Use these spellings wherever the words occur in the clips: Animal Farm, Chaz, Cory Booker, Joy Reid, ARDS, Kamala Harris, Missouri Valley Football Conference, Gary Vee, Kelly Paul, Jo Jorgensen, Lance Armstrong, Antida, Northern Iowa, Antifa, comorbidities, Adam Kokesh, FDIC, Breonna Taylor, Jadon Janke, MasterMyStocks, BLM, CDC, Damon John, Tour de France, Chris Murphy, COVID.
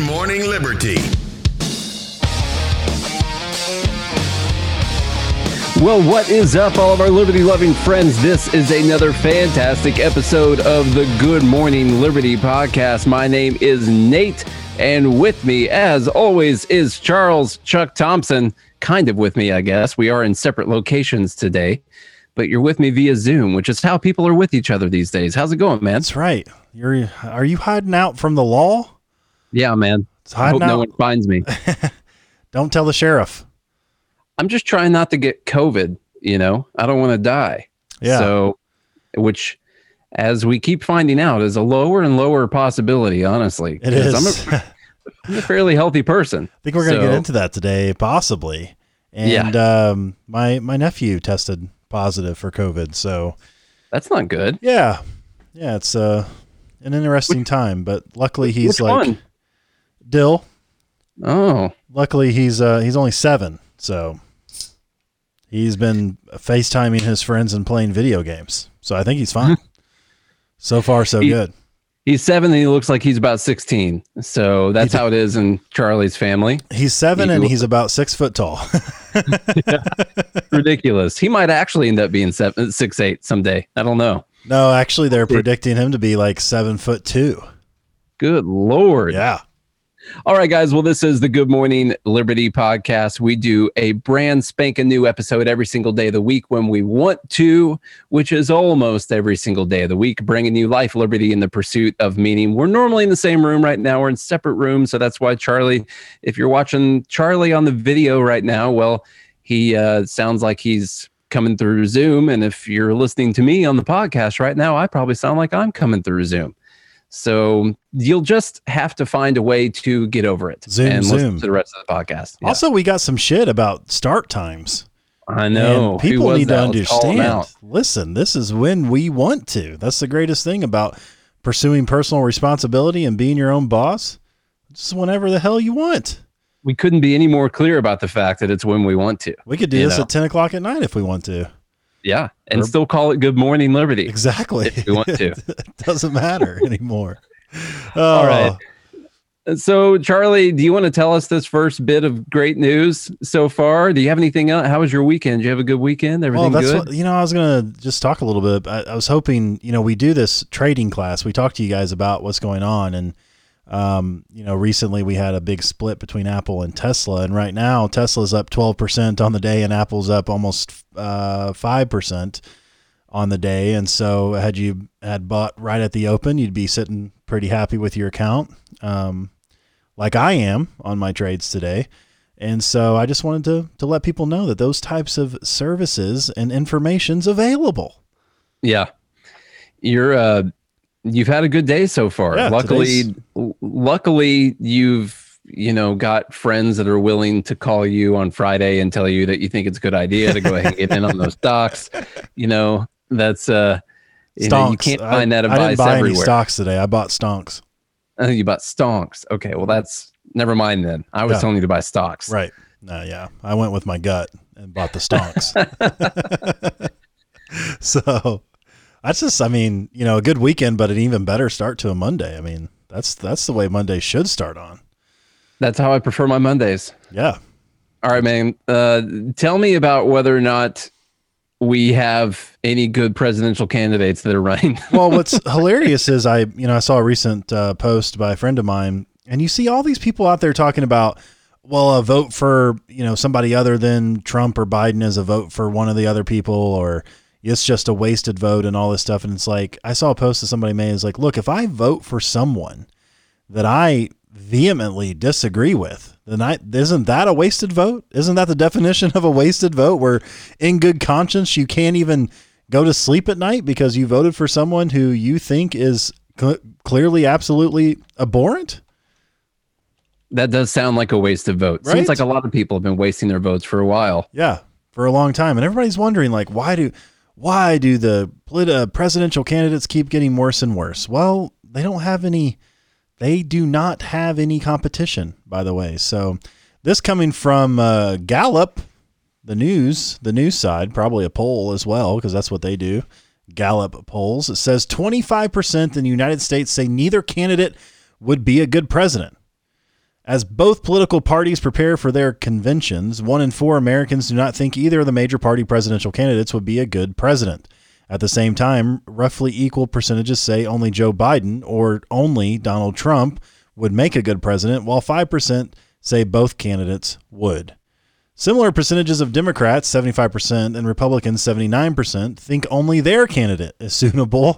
Good Morning Liberty. Well, what is up, all of our liberty-loving friends? This is another fantastic episode of the Good Morning Liberty podcast. My name is Nate, and with me, as always, is Charles Chuck Thompson. Kind of with me, I guess. We are in separate locations today, but you're with me via Zoom, which is how people are with each other these days. How's it going, man? That's right. Are you hiding out from the law? Yeah, man. I hope no one finds me. Don't tell the sheriff. I'm just trying not to get COVID, you know. I don't want to die. Yeah. So, which, as we keep finding out, is a lower and lower possibility, honestly. It is. I'm a fairly healthy person. I think we're going to get into that today, possibly. And yeah. My nephew tested positive for COVID, so. That's not good. Yeah. Yeah, it's an interesting time, but luckily he's like. One? Dill. Oh. Luckily he's only 7, so. He's been FaceTiming his friends and playing video games. So I think he's fine. So far, so good. He's 7 and he looks like he's about 16. So that's how it is in Charlie's family. He's 7 and he's about 6 foot tall. Yeah. Ridiculous. He might actually end up being 6'8" someday. I don't know. No, actually they're predicting him to be like 7'2". Good Lord. Yeah. All right, guys. Well, this is the Good Morning Liberty podcast. We do a brand spanking new episode every single day of the week when we want to, which is almost every single day of the week, bringing you life, liberty, and the pursuit of meaning. We're normally in the same room right now. We're in separate rooms. So that's why Charlie, if you're watching Charlie on the video right now, well, he sounds like he's coming through Zoom. And if you're listening to me on the podcast right now, I probably sound like I'm coming through Zoom. So you'll just have to find a way to get over it listen to the rest of the podcast. Yeah. Also, we got some shit about start times. I know. And people need to understand. Listen, this is when we want to. That's the greatest thing about pursuing personal responsibility and being your own boss. Just whenever the hell you want. We couldn't be any more clear about the fact that it's when we want to. We could do this at 10 o'clock at night if we want to. Yeah, and still call it Good Morning Liberty. Exactly. If you want to. It doesn't matter anymore. All right. So, Charlie, do you want to tell us this first bit of great news so far? Do you have anything else? How was your weekend? Did you have a good weekend? Everything good? What, I was going to just talk a little bit. I was hoping, we do this trading class. We talk to you guys about what's going on. And, recently we had a big split between Apple and Tesla. And right now Tesla's up 12% on the day and Apple's up almost 5% on the day. And so had you bought right at the open, you'd be sitting pretty happy with your account. Like I am on my trades today. And so I just wanted to let people know that those types of services and information's available. Yeah. You've had a good day so far. Yeah, luckily you've, got friends that are willing to call you on Friday and tell you that you think it's a good idea to go ahead and get in on those stocks. That's, you can't find that advice everywhere. I didn't buy any stocks today. I bought stonks. You bought stonks. Okay. Well, that's never mind then. I was telling you to buy stocks. Right. No. Yeah. I went with my gut and bought the stonks. So. That's just, a good weekend, but an even better start to a Monday. I mean, that's the way Monday should start on. That's how I prefer my Mondays. Yeah. All right, man. Tell me about whether or not we have any good presidential candidates that are running. Well, what's hilarious is I saw a recent post by a friend of mine, and you see all these people out there talking about, well, a vote for, somebody other than Trump or Biden is a vote for one of the other people, or it's just a wasted vote and all this stuff. And it's like, I saw a post that somebody made. It's like, look, if I vote for someone that I vehemently disagree with, then isn't that a wasted vote? Isn't that the definition of a wasted vote, where in good conscience, you can't even go to sleep at night because you voted for someone who you think is clearly, absolutely abhorrent? That does sound like a wasted vote. Right? Seems like a lot of people have been wasting their votes for a while. Yeah, for a long time. And everybody's wondering, like, why do the presidential candidates keep getting worse and worse? Well, they do not have any competition, by the way. So this coming from Gallup, the news side, probably a poll as well, because that's what they do. Gallup polls. It says 25% in the United States say neither candidate would be a good president. As both political parties prepare for their conventions, 1 in 4 Americans do not think either of the major party presidential candidates would be a good president. At the same time, roughly equal percentages say only Joe Biden or only Donald Trump would make a good president, while 5% say both candidates would. Similar percentages of Democrats, 75%, and Republicans, 79%, think only their candidate is suitable,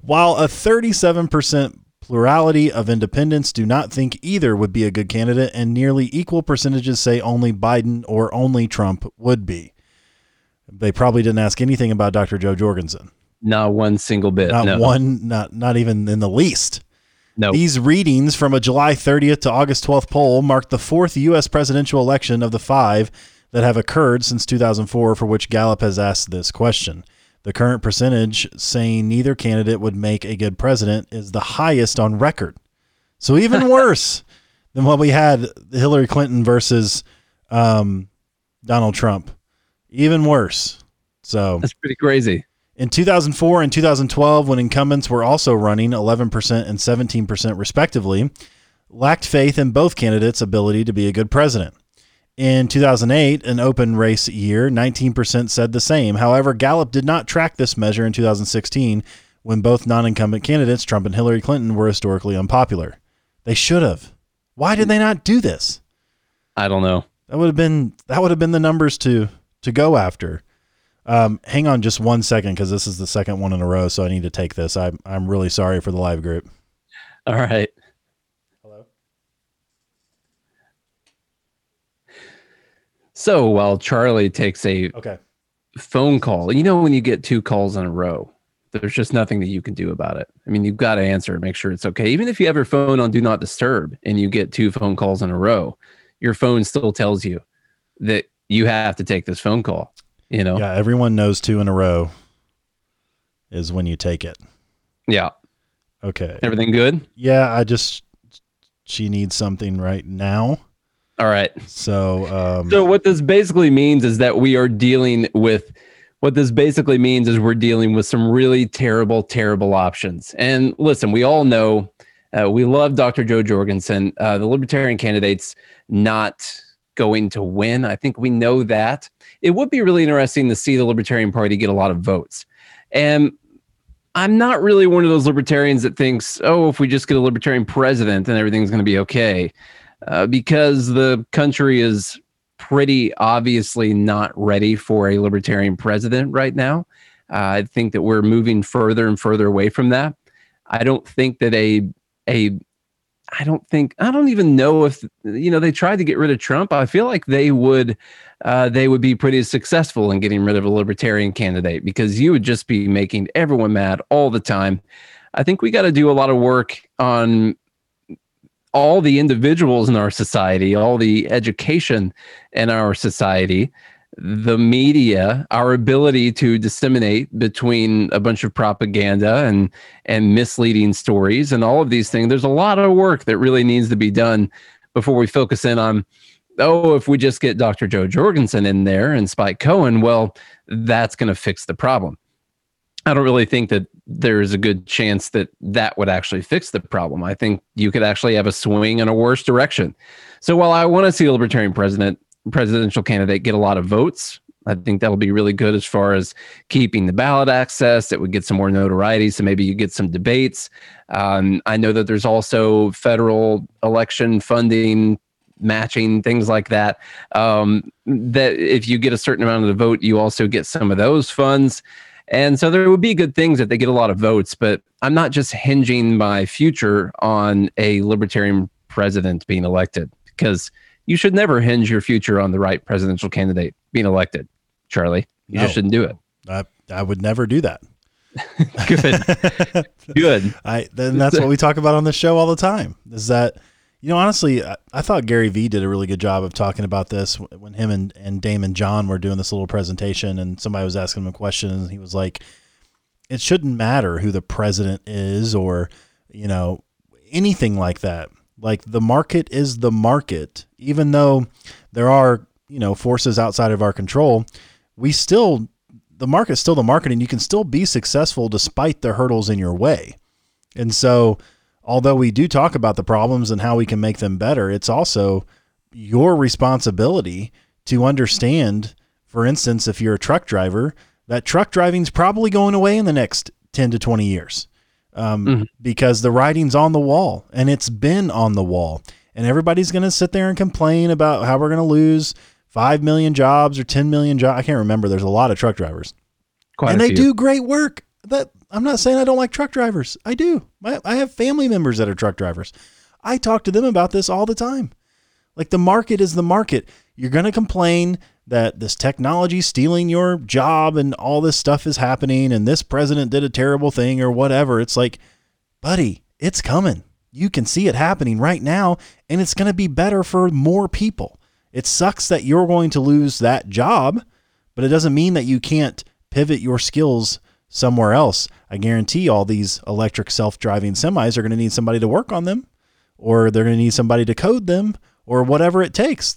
while a 37% plurality of independents do not think either would be a good candidate, and nearly equal percentages say only Biden or only Trump would be. They probably didn't ask anything about Dr. Jo Jorgensen. Not one single bit. Not even in the least. Nope. These readings from a July 30th to August 12th poll marked the fourth U.S. presidential election of the 5 that have occurred since 2004, for which Gallup has asked this question. The current percentage saying neither candidate would make a good president is the highest on record. So even worse than what we had, Hillary Clinton versus Donald Trump. Even worse. So that's pretty crazy. In 2004 and 2012, when incumbents were also running, 11% and 17% respectively, lacked faith in both candidates' ability to be a good president. In 2008, an open race year, 19% said the same. However, Gallup did not track this measure in 2016, when both non-incumbent candidates, Trump and Hillary Clinton, were historically unpopular. They should have. Why did they not do this? I don't know. That would have been the numbers to go after. Hang on just 1 second, because this is the second one in a row, so I need to take this. I'm really sorry for the live group. All right. Hello. So while Charlie takes a phone call, you know, when you get 2 calls in a row, there's just nothing that you can do about it. I mean, you've got to answer and make sure it's okay. Even if you have your phone on Do Not Disturb and you get 2 phone calls in a row, your phone still tells you that you have to take this phone call. You know? Yeah, everyone knows 2 in a row is when you take it. Yeah. Okay. Everything good? Yeah, she needs something right now. All right. So what this basically means is that we're dealing with some really terrible, terrible options. And listen, we all know, we love Dr. Jo Jorgensen, the Libertarian candidate's not going to win. I think we know that. It would be really interesting to see the Libertarian Party get a lot of votes. And I'm not really one of those libertarians that thinks, oh, if we just get a libertarian president, then everything's going to be okay. Because the country is pretty obviously not ready for a libertarian president right now. I think that we're moving further and further away from that. I don't think that I don't even know if, you know, they tried to get rid of Trump. I feel like they would be pretty successful in getting rid of a libertarian candidate, because you would just be making everyone mad all the time. I think we got to do a lot of work on all the individuals in our society, all the education in our society, the media, our ability to disseminate between a bunch of propaganda and misleading stories and all of these things. There's a lot of work that really needs to be done before we focus in on, oh, if we just get Dr. Jo Jorgensen in there and Spike Cohen, well, that's going to fix the problem. I don't really think that there is a good chance that would actually fix the problem. I think you could actually have a swing in a worse direction. So while I want to see a libertarian presidential candidate get a lot of votes, I think that'll be really good as far as keeping the ballot access. It would get some more notoriety, so maybe you get some debates. I know that there's also federal election funding, matching, things like that, that if you get a certain amount of the vote, you also get some of those funds. And so there would be good things if they get a lot of votes, but I'm not just hinging my future on a libertarian president being elected, because you should never hinge your future on the right presidential candidate being elected, Charlie. You just shouldn't do it. I would never do that. Good. Good. Then that's what we talk about on the show all the time, is that, you know, honestly, I thought Gary Vee did a really good job of talking about this when him and Damon John were doing this little presentation, and somebody was asking him a question, and he was like, it shouldn't matter who the president is or, you know, anything like that. Like, the market is the market. Even though there are, you know, forces outside of our control, the market's still the market, and you can still be successful despite the hurdles in your way. And so although we do talk about the problems and how we can make them better, it's also your responsibility to understand, for instance, if you're a truck driver, that truck driving's probably going away in the next 10 to 20 years because the writing's on the wall, and it's been on the wall, and everybody's going to sit there and complain about how we're going to lose 5 million jobs or 10 million jobs. I can't remember. There's a lot of truck drivers. Quite and they do great work. That I'm not saying I don't like truck drivers. I do. I have family members that are truck drivers. I talk to them about this all the time. Like, the market is the market. You're going to complain that this technology stealing your job and all this stuff is happening and this president did a terrible thing or whatever. It's like, buddy, it's coming. You can see it happening right now, and it's going to be better for more people. It sucks that you're going to lose that job, but it doesn't mean that you can't pivot your skills somewhere else. I guarantee all these electric self-driving semis are going to need somebody to work on them, or they're going to need somebody to code them, or whatever it takes.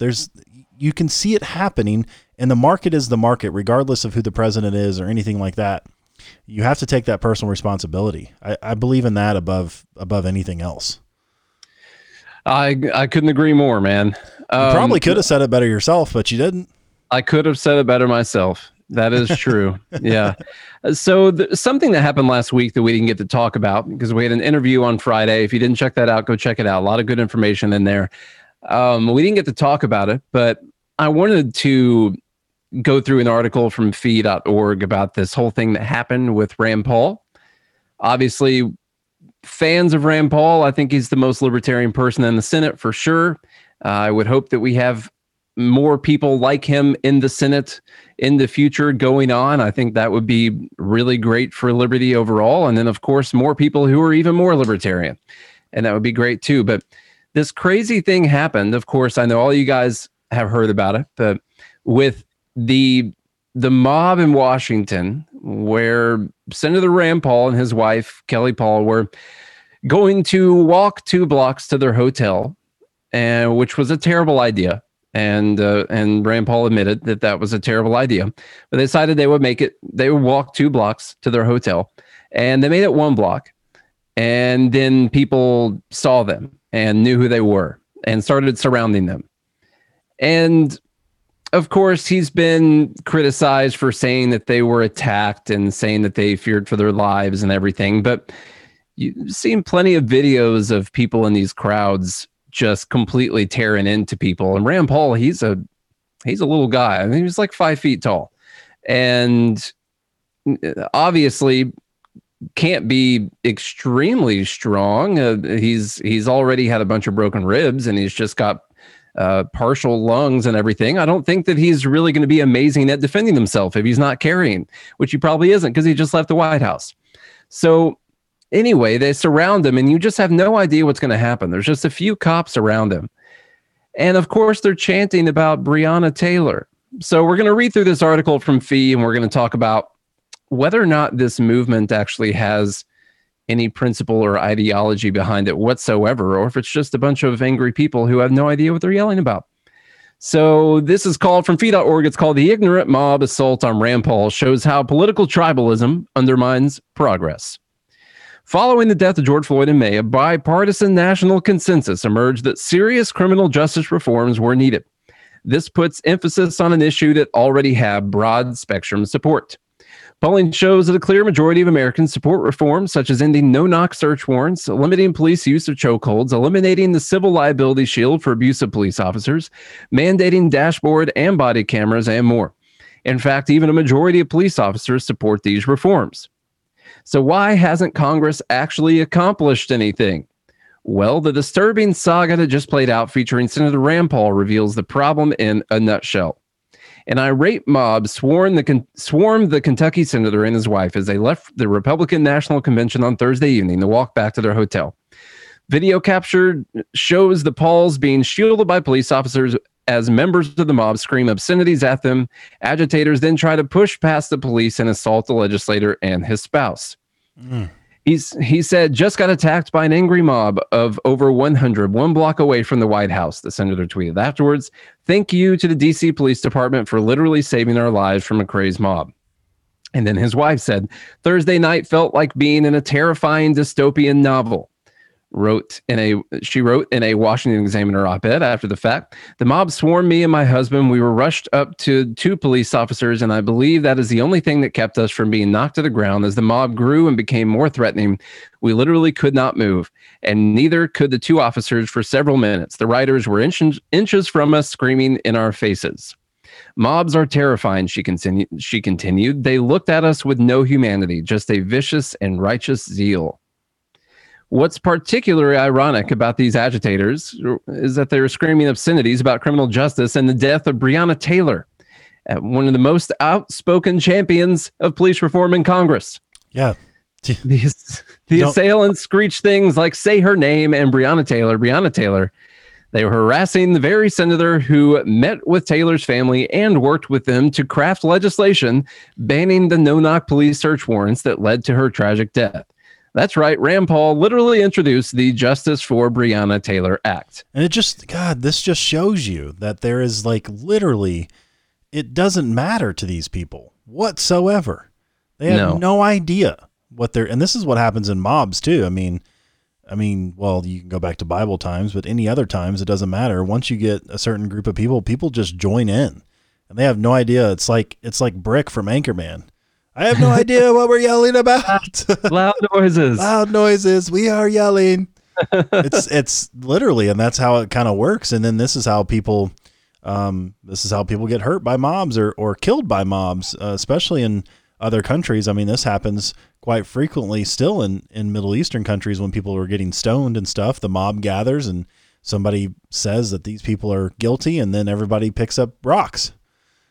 You can see it happening, and the market is the market, regardless of who the president is or anything like that. You have to take that personal responsibility. I believe in that above anything else. I couldn't agree more, man. You probably could have said it better yourself, but you didn't. I could have said it better myself. That is true. Yeah. So something that happened last week that we didn't get to talk about, because we had an interview on Friday. If you didn't check that out, go check it out. A lot of good information in there. We didn't get to talk about it, but I wanted to go through an article from fee.org about this whole thing that happened with Rand Paul. Obviously, fans of Rand Paul, I think he's the most libertarian person in the Senate for sure. I would hope that we have more people like him in the Senate in the future going on. I think that would be really great for liberty overall. And then, of course, more people who are even more libertarian. And that would be great too. But this crazy thing happened. Of course, I know all you guys have heard about it, but with the mob in Washington, where Senator Rand Paul and his wife, Kelly Paul, were going to walk 2 blocks to their hotel, and which was a terrible idea. And Rand Paul admitted that that was a terrible idea, but they decided they would make it. They would walk 2 blocks to their hotel, and they made it 1 block. And then people saw them and knew who they were and started surrounding them. And of course, he's been criticized for saying that they were attacked and saying that they feared for their lives and everything. But you've seen plenty of videos of people in these crowds just completely tearing into people. And Rand Paul, he's a little guy. I mean, he was like 5 feet tall, and obviously can't be extremely strong. He's already had a bunch of broken ribs, and he's just got partial lungs and everything. I don't think that he's really going to be amazing at defending himself if he's not carrying, which he probably isn't, because he just left the White House. So anyway, they surround him, and you just have no idea what's going to happen. There's just a few cops around him. And of course, they're chanting about Breonna Taylor. So we're going to read through this article from Fee, and we're going to talk about whether or not this movement actually has any principle or ideology behind it whatsoever, or if it's just a bunch of angry people who have no idea what they're yelling about. So this is called, from fee.org, it's called "The Ignorant Mob Assault on Rand Paul Shows How Political Tribalism Undermines Progress." Following the death of George Floyd in May, a bipartisan national consensus emerged that serious criminal justice reforms were needed. This puts emphasis on an issue that already had broad spectrum support. Polling shows that a clear majority of Americans support reforms such as ending no-knock search warrants, limiting police use of chokeholds, eliminating the civil liability shield for abusive police officers, mandating dashboard and body cameras, and more. In fact, even a majority of police officers support these reforms. So why hasn't Congress actually accomplished anything? Well, the disturbing saga that just played out featuring Senator Rand Paul reveals the problem in a nutshell. An irate mob swarmed the Kentucky senator and his wife as they left the Republican National Convention on Thursday evening to walk back to their hotel. Video captured shows the Pauls being shielded by police officers as members of the mob scream obscenities at them. Agitators then try to push past the police and assault the legislator and his spouse. He said, "Just got attacked by an angry mob of over 100, 1 block away from the White House," the senator tweeted afterwards. "Thank you to the D.C. Police Department for literally saving our lives from a crazed mob." And then his wife said, "Thursday night felt like being in a terrifying dystopian novel." wrote in a Washington Examiner op-ed after the fact. The mob swarmed me and my husband. We were rushed up to 2 police officers, and I believe that is the only thing that kept us from being knocked to the ground. As the mob grew and became more threatening, we literally could not move, and neither could the 2 officers for several minutes. The rioters were inches from us, screaming in our faces. Mobs are terrifying, she continued. They looked at us with no humanity, just a vicious and righteous zeal. What's particularly ironic about these agitators is that they were screaming obscenities about criminal justice and the death of Breonna Taylor, one of the most outspoken champions of police reform in Congress. Yeah. The assailants screeched things like, "Say her name," and "Breonna Taylor, Breonna Taylor." They were harassing the very senator who met with Taylor's family and worked with them to craft legislation banning the no-knock police search warrants that led to her tragic death. That's right. Rand Paul literally introduced the Justice for Breonna Taylor Act. And it just, God, this just shows you that there is, like, literally, it doesn't matter to these people whatsoever. They have no idea what they're, and this is what happens in mobs too. I mean, well, you can go back to Bible times, but any other times, it doesn't matter. Once you get a certain group of people just join in, and they have no idea. It's like Brick from Anchorman. I have no idea what we're yelling about. Loud noises. We are yelling. It's literally, and that's how it kind of works. And then this is how people get hurt by mobs or killed by mobs, especially in other countries. I mean, this happens quite frequently still in Middle Eastern countries when people are getting stoned and stuff. The mob gathers and somebody says that these people are guilty, and then everybody picks up rocks.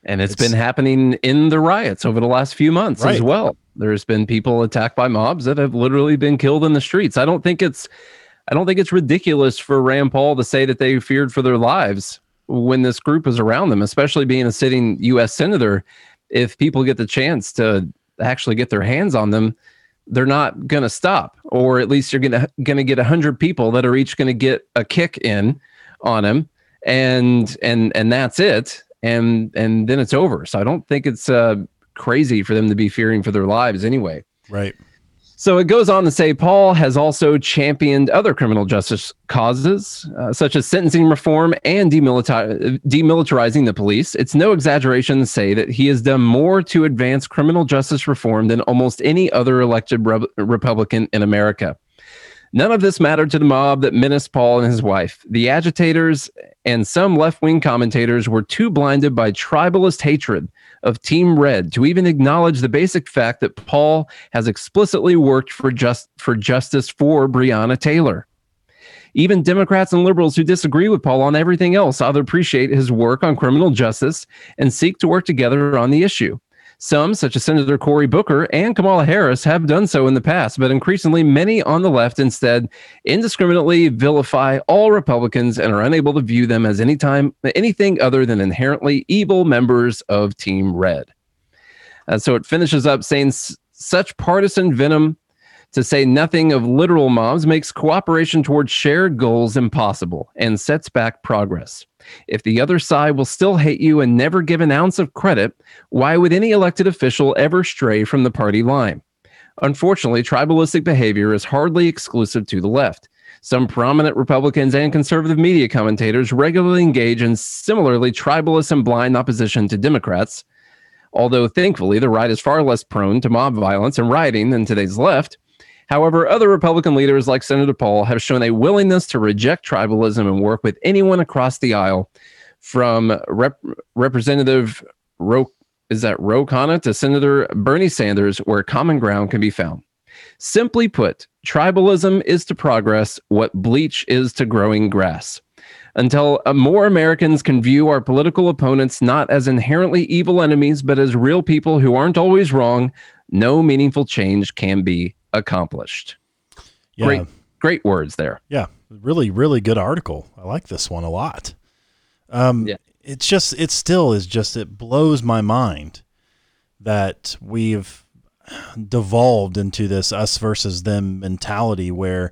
And it's been happening in the riots over the last few months as well. There's been people attacked by mobs that have literally been killed in the streets. I don't think it's ridiculous for Rand Paul to say that they feared for their lives when this group was around them, especially being a sitting U.S. senator. If people get the chance to actually get their hands on them, they're not going to stop, or at least you're going to get 100 people that are each going to get a kick in on him, and that's it. And then it's over. So I don't think it's crazy for them to be fearing for their lives anyway. Right. So it goes on to say Paul has also championed other criminal justice causes, such as sentencing reform and demilitarizing the police. It's no exaggeration to say that he has done more to advance criminal justice reform than almost any other elected Republican in America. None of this mattered to the mob that menaced Paul and his wife. The agitators and some left-wing commentators were too blinded by tribalist hatred of Team Red to even acknowledge the basic fact that Paul has explicitly worked for justice for Breonna Taylor. Even Democrats and liberals who disagree with Paul on everything else either appreciate his work on criminal justice and seek to work together on the issue. Some, such as Senator Cory Booker and Kamala Harris, have done so in the past, but increasingly many on the left instead indiscriminately vilify all Republicans and are unable to view them as anything other than inherently evil members of Team Red. So it finishes up saying such partisan venom, to say nothing of literal mobs, makes cooperation towards shared goals impossible and sets back progress. If the other side will still hate you and never give an ounce of credit, why would any elected official ever stray from the party line? Unfortunately, tribalistic behavior is hardly exclusive to the left. Some prominent Republicans and conservative media commentators regularly engage in similarly tribalist and blind opposition to Democrats. Although, thankfully, the right is far less prone to mob violence and rioting than today's left. However, other Republican leaders like Senator Paul have shown a willingness to reject tribalism and work with anyone across the aisle, from Representative Ro Khanna to Senator Bernie Sanders, where common ground can be found. Simply put, tribalism is to progress what bleach is to growing grass. Until more Americans can view our political opponents not as inherently evil enemies, but as real people who aren't always wrong, no meaningful change can be accomplished. Yeah. Great words there. Yeah. Really, really good article. I like this one a lot. It's just, it blows my mind that we've devolved into this us versus them mentality where,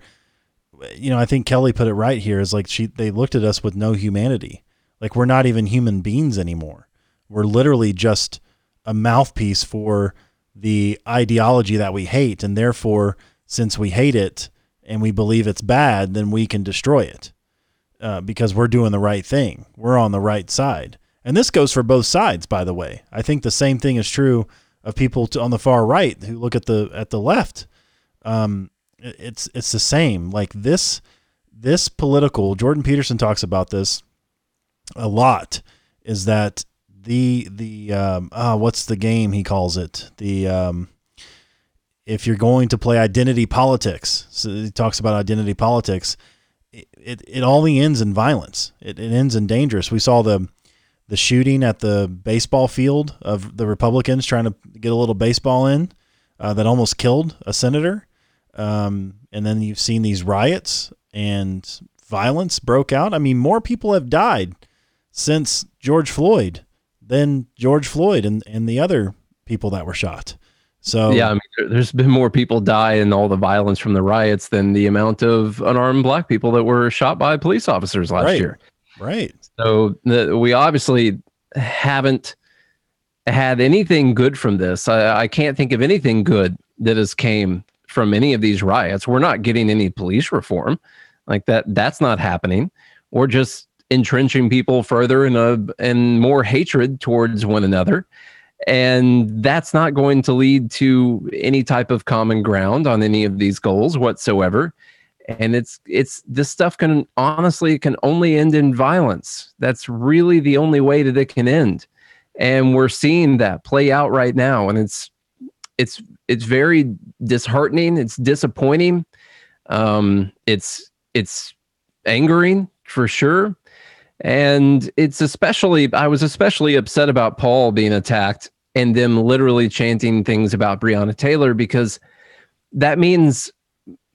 you know, I think Kelly put it right here, is like they looked at us with no humanity. Like, we're not even human beings anymore. We're literally just a mouthpiece for the ideology that we hate. And therefore, since we hate it, and we believe it's bad, then we can destroy it because we're doing the right thing. We're on the right side. And this goes for both sides, by the way. I think the same thing is true of people on the far right who look at the left. It's the same. Like this political, Jordan Peterson talks about this a lot, is that what's the game he calls it? If you're going to play identity politics, so he talks about identity politics, it only ends in violence. It ends in dangerous. We saw the shooting at the baseball field of the Republicans trying to get a little baseball in that almost killed a senator. And then you've seen these riots and violence broke out. I mean, more people have died since George Floyd than George Floyd and the other people that were shot. So yeah, I mean, there's been more people die in all the violence from the riots than the amount of unarmed black people that were shot by police officers last year. Right. So we obviously haven't had anything good from this. I can't think of anything good that has came from any of these riots. We're not getting any police reform like that. That's not happening. We're just entrenching people further in more hatred towards one another. And that's not going to lead to any type of common ground on any of these goals whatsoever. And it's this stuff can only end in violence. That's really the only way that it can end. And we're seeing that play out right now. And it's very disheartening. It's disappointing. It's angering for sure. And I was especially upset about Paul being attacked and them literally chanting things about Breonna Taylor, because that means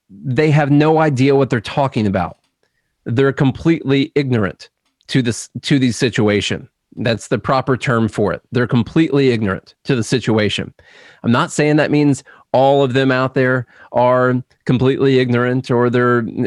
they have no idea what they're talking about. They're completely ignorant to the situation. That's the proper term for it. They're completely ignorant to the situation. I'm not saying that means all of them out there are completely ignorant or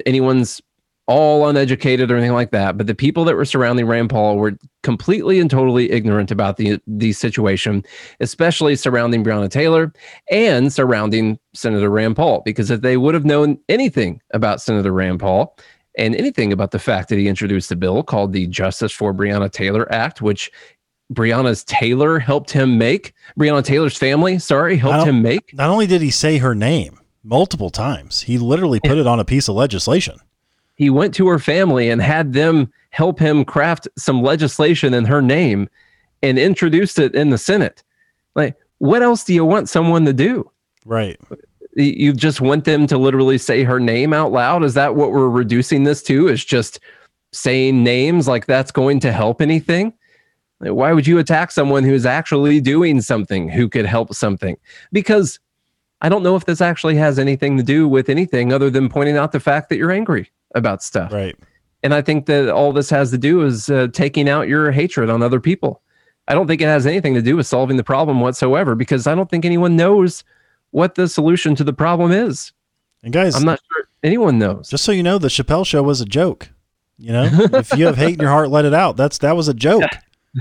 anyone's all uneducated or anything like that. But the people that were surrounding Rand Paul were completely and totally ignorant about the situation, especially surrounding Breonna Taylor and surrounding Senator Rand Paul. Because if they would have known anything about Senator Rand Paul and anything about the fact that he introduced a bill called the Justice for Breonna Taylor Act, which Breonna Taylor's family, helped him make. Not only did he say her name multiple times, he literally put it on a piece of legislation. He went to her family and had them help him craft some legislation in her name and introduced it in the Senate. Like, what else do you want someone to do? Right. You just want them to literally say her name out loud? Is that what we're reducing this to? Is just saying names like that's going to help anything? Like, why would you attack someone who's actually doing something, who could help something? Because I don't know if this actually has anything to do with anything other than pointing out the fact that you're angry about stuff. Right. And I think that all this has to do is taking out your hatred on other people. I don't think it has anything to do with solving the problem whatsoever, because I don't think anyone knows what the solution to the problem is. And guys, I'm not sure anyone knows. Just so you know, the Chappelle Show was a joke. You know, if you have hate in your heart, let it out. That was a joke.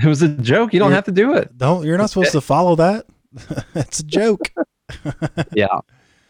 It was a joke. You don't have to do it. You're not supposed to follow that. It's a joke. Yeah.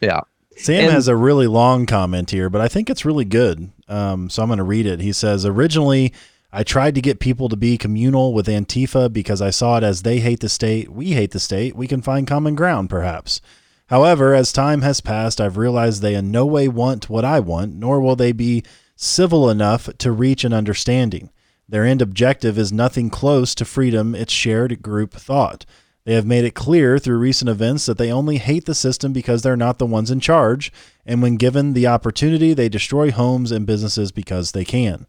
Yeah. Sam has a really long comment here, but I think it's really good. So I'm going to read it. He says, originally, I tried to get people to be communal with Antifa because I saw it as they hate the state. We hate the state. We can find common ground, perhaps. However, as time has passed, I've realized they in no way want what I want, nor will they be civil enough to reach an understanding. Their end objective is nothing close to freedom. It's shared group thought. They have made it clear through recent events that they only hate the system because they're not the ones in charge, and when given the opportunity, they destroy homes and businesses because they can.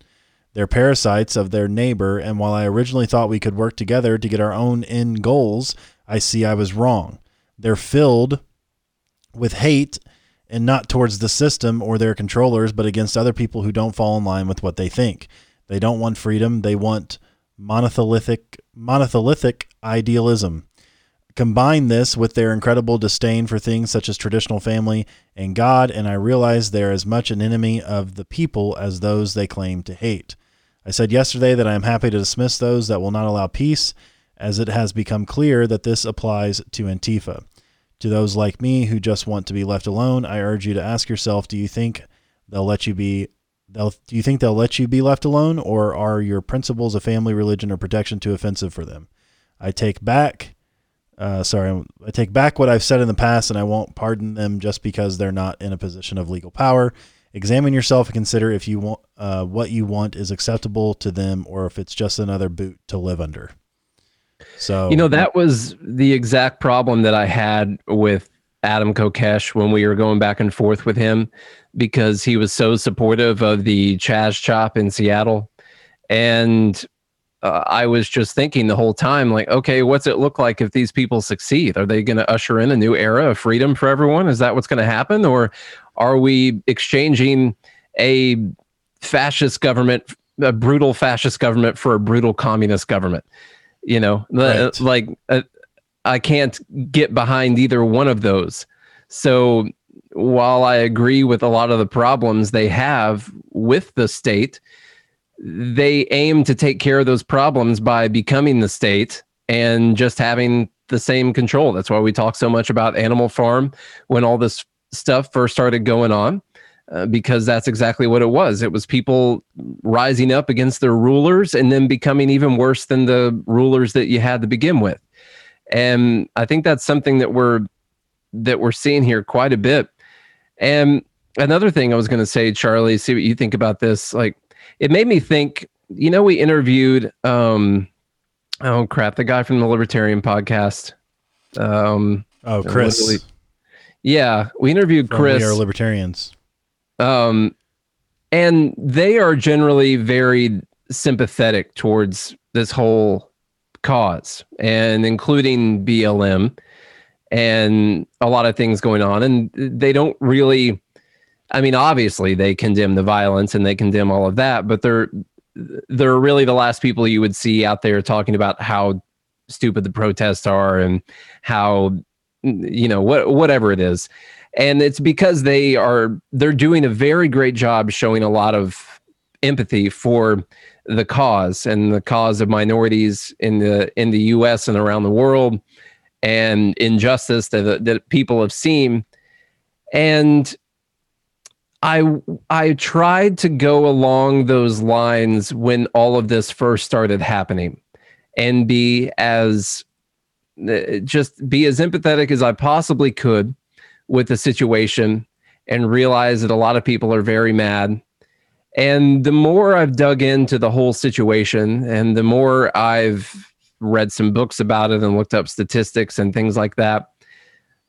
They're parasites of their neighbor, and while I originally thought we could work together to get our own end goals, I see I was wrong. They're filled with hate, and not towards the system or their controllers, but against other people who don't fall in line with what they think. They don't want freedom. They want monolithic idealism. Combine this with their incredible disdain for things such as traditional family and God, and I realize they're as much an enemy of the people as those they claim to hate. I said yesterday that I am happy to dismiss those that will not allow peace, as it has become clear that this applies to Antifa. To those like me who just want to be left alone, I urge you to ask yourself, do you think They'll let you be. Do you think they'll let you be left alone, or are your principles of family, religion, or protection too offensive for them? I take back what I've said in the past, and I won't pardon them just because they're not in a position of legal power. Examine yourself and consider if you want what you want is acceptable to them, or if it's just another boot to live under. So that was the exact problem that I had with Adam Kokesh when we were going back and forth with him, because he was so supportive of the Chaz chop in Seattle. And I was just thinking the whole time, like, okay, what's it look like if these people succeed? Are they going to usher in a new era of freedom for everyone? Is that what's going to happen? Or are we exchanging a fascist government, a brutal fascist government, for a brutal communist government? Right. I can't get behind either one of those. So while I agree with a lot of the problems they have with the state, they aim to take care of those problems by becoming the state and just having the same control. That's why we talk so much about Animal Farm when all this stuff first started going on, because that's exactly what it was. It was people rising up against their rulers and then becoming even worse than the rulers that you had to begin with. And I think that's something that we're seeing here quite a bit. And another thing I was going to say, Charlie, see what you think about this. Like, it made me think, we interviewed, the guy from the Libertarian podcast. Chris. Yeah. We interviewed Chris. We are libertarians. And they are generally very sympathetic towards this whole cause, and including BLM and a lot of things going on. And they don't really, obviously they condemn the violence and they condemn all of that, but they're really the last people you would see out there talking about how stupid the protests are and how, whatever it is. And it's because they're doing a very great job showing a lot of empathy for the cause and the cause of minorities in the U.S. and around the world, and injustice that people have seen. And I tried to go along those lines when all of this first started happening and be as empathetic as I possibly could with the situation, and realize that a lot of people are very mad. And the more I've dug into the whole situation, and the more I've read some books about it and looked up statistics and things like that,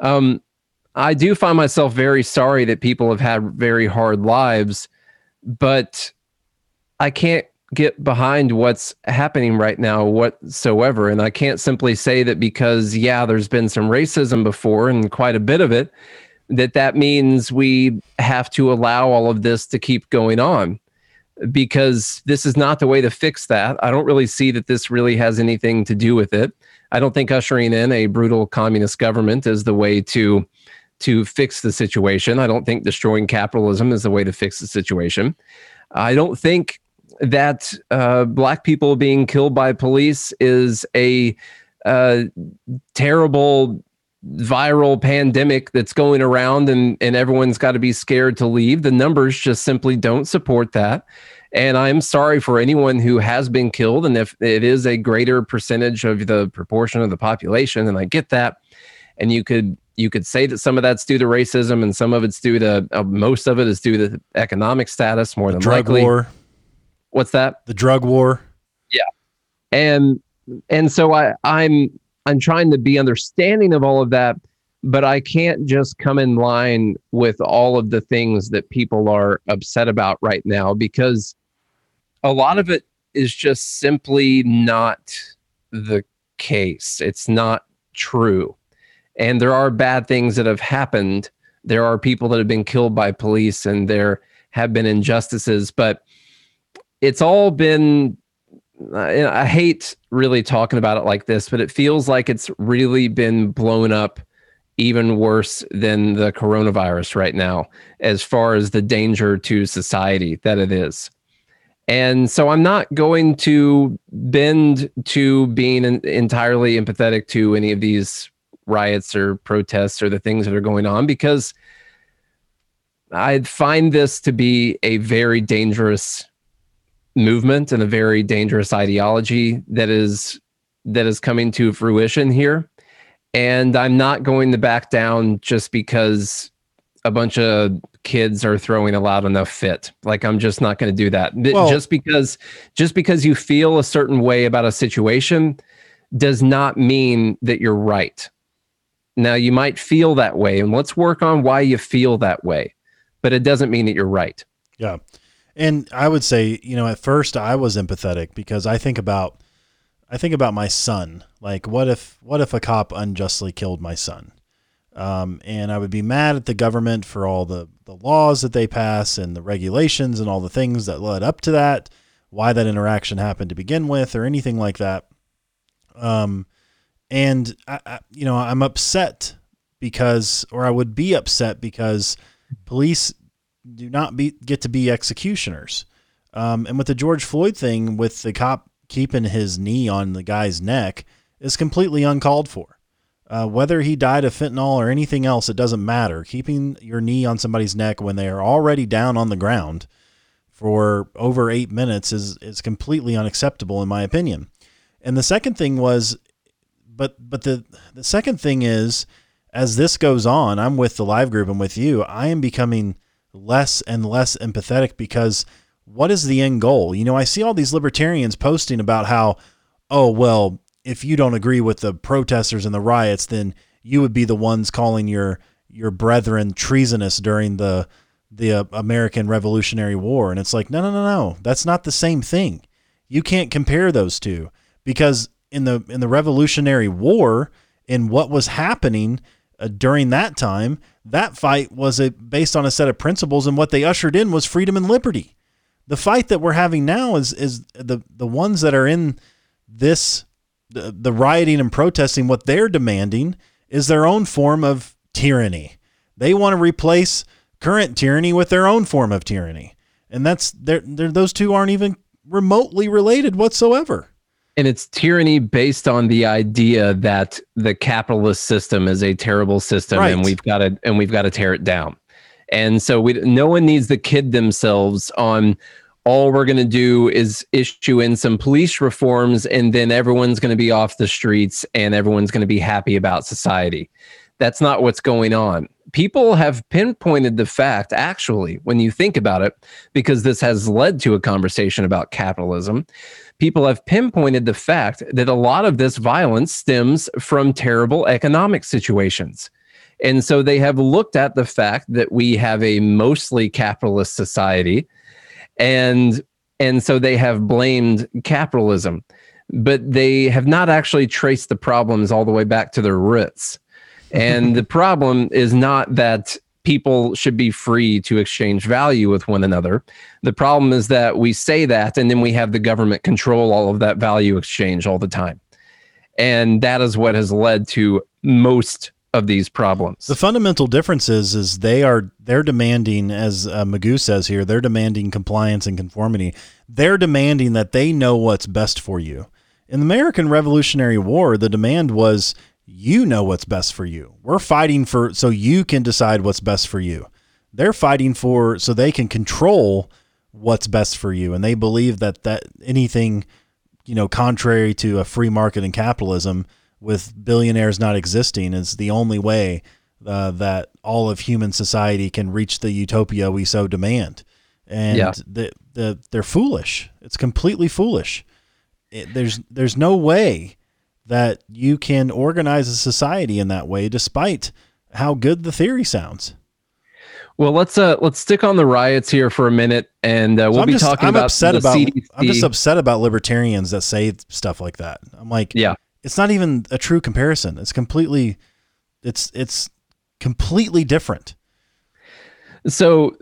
I do find myself very sorry that people have had very hard lives, but I can't get behind what's happening right now whatsoever. And I can't simply say that because, there's been some racism before, and quite a bit of it, that means we have to allow all of this to keep going on, because this is not the way to fix that. I don't really see that this really has anything to do with it. I don't think ushering in a brutal communist government is the way to fix the situation. I don't think destroying capitalism is the way to fix the situation. I don't think that black people being killed by police is a terrible viral pandemic that's going around and everyone's got to be scared to leave. The numbers just simply don't support that. And I'm sorry for anyone who has been killed. And if it is a greater percentage of the proportion of the population, and I get that. And you could say that some of that's due to racism, and some of it's due to, most of it is due to economic status more than likely. Drug war. What's that? The drug war. Yeah. And so I'm trying to be understanding of all of that, but I can't just come in line with all of the things that people are upset about right now, because a lot of it is just simply not the case. It's not true. And there are bad things that have happened. There are people that have been killed by police, and there have been injustices, but it's all been... I hate really talking about it like this, but it feels like it's really been blown up even worse than the coronavirus right now, as far as the danger to society that it is. And so I'm not going to bend to being entirely empathetic to any of these riots or protests or the things that are going on, because I find this to be a very dangerous movement and a very dangerous ideology that is coming to fruition here. And I'm not going to back down just because a bunch of kids are throwing a loud enough fit. Like, I'm just not going to do that. Well, just because you feel a certain way about a situation does not mean that you're right. Now, you might feel that way, and let's work on why you feel that way, but it doesn't mean that you're right. Yeah. And I would say, you know, at first I was empathetic because I think about my son. Like, what if a cop unjustly killed my son? And I would be mad at the government for all the laws that they pass and the regulations and all the things that led up to that, why that interaction happened to begin with or anything like that. And I'm upset or I would be upset because police do not get to be executioners. And with the George Floyd thing, with the cop keeping his knee on the guy's neck, is completely uncalled for. Whether he died of fentanyl or anything else, it doesn't matter. Keeping your knee on somebody's neck when they are already down on the ground for over 8 minutes is completely unacceptable, in my opinion. And the second thing was, but the second thing is, as this goes on, I'm with the live group and with you, I am becoming less and less empathetic because what is the end goal? You know, I see all these libertarians posting about how, oh, well, if you don't agree with the protesters and the riots, then you would be the ones calling your brethren treasonous during the American Revolutionary War. And it's like, no, that's not the same thing. You can't compare those two, because in the Revolutionary War and what was happening during that time, that fight was based on a set of principles, and what they ushered in was freedom and liberty. The fight that we're having now is the ones that are in this, the rioting and protesting, what they're demanding is their own form of tyranny. They want to replace current tyranny with their own form of tyranny. And those two aren't even remotely related whatsoever. And it's tyranny based on the idea that the capitalist system is a terrible system, right? And we've got to tear it down. And so no one needs to kid themselves on, all we're going to do is issue in some police reforms and then everyone's going to be off the streets and everyone's going to be happy about society. That's not what's going on. People have pinpointed the fact, actually, when you think about it, because this has led to a conversation about capitalism, people have pinpointed the fact that a lot of this violence stems from terrible economic situations. And so they have looked at the fact that we have a mostly capitalist society, and so they have blamed capitalism, but they have not actually traced the problems all the way back to their roots. And the problem is not that people should be free to exchange value with one another. The problem is that we say that, and then we have the government control all of that value exchange all the time. And that is what has led to most of these problems. The fundamental difference is they're demanding, as Magoo says here, they're demanding compliance and conformity. They're demanding that they know what's best for you. In the American Revolutionary War, the demand was, you know what's best for you. We're fighting for, so you can decide what's best for you. They're fighting for, so they can control what's best for you. And they believe that anything, you know, contrary to a free market and capitalism, with billionaires not existing, is the only way that all of human society can reach the utopia we so demand. And yeah, they're foolish. It's completely foolish. There's no way that you can organize a society in that way, despite how good the theory sounds. Well, let's stick on the riots here for a minute, and CDC. I'm just upset about libertarians that say stuff like that. I'm like, yeah, it's not even a true comparison. It's completely different. So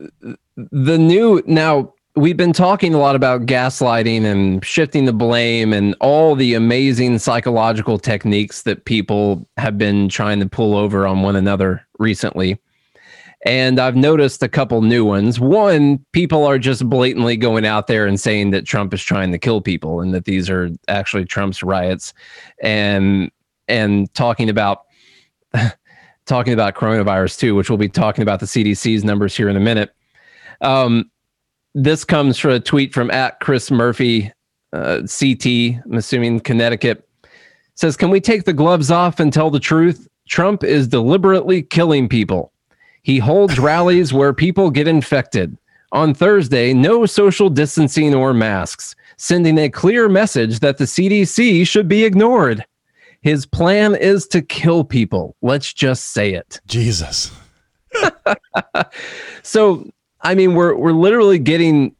now we've been talking a lot about gaslighting and shifting the blame and all the amazing psychological techniques that people have been trying to pull over on one another recently. And I've noticed a couple new ones. One, people are just blatantly going out there and saying that Trump is trying to kill people and that these are actually Trump's riots, and talking about talking about coronavirus too, which we'll be talking about the CDC's numbers here in a minute. This comes from a tweet from @ChrisMurphy, CT, I'm assuming Connecticut. Says, can we take the gloves off and tell the truth? Trump is deliberately killing people. He holds rallies where people get infected. On Thursday, no social distancing or masks, sending a clear message that the CDC should be ignored. His plan is to kill people. Let's just say it. Jesus. So, I mean, we're literally getting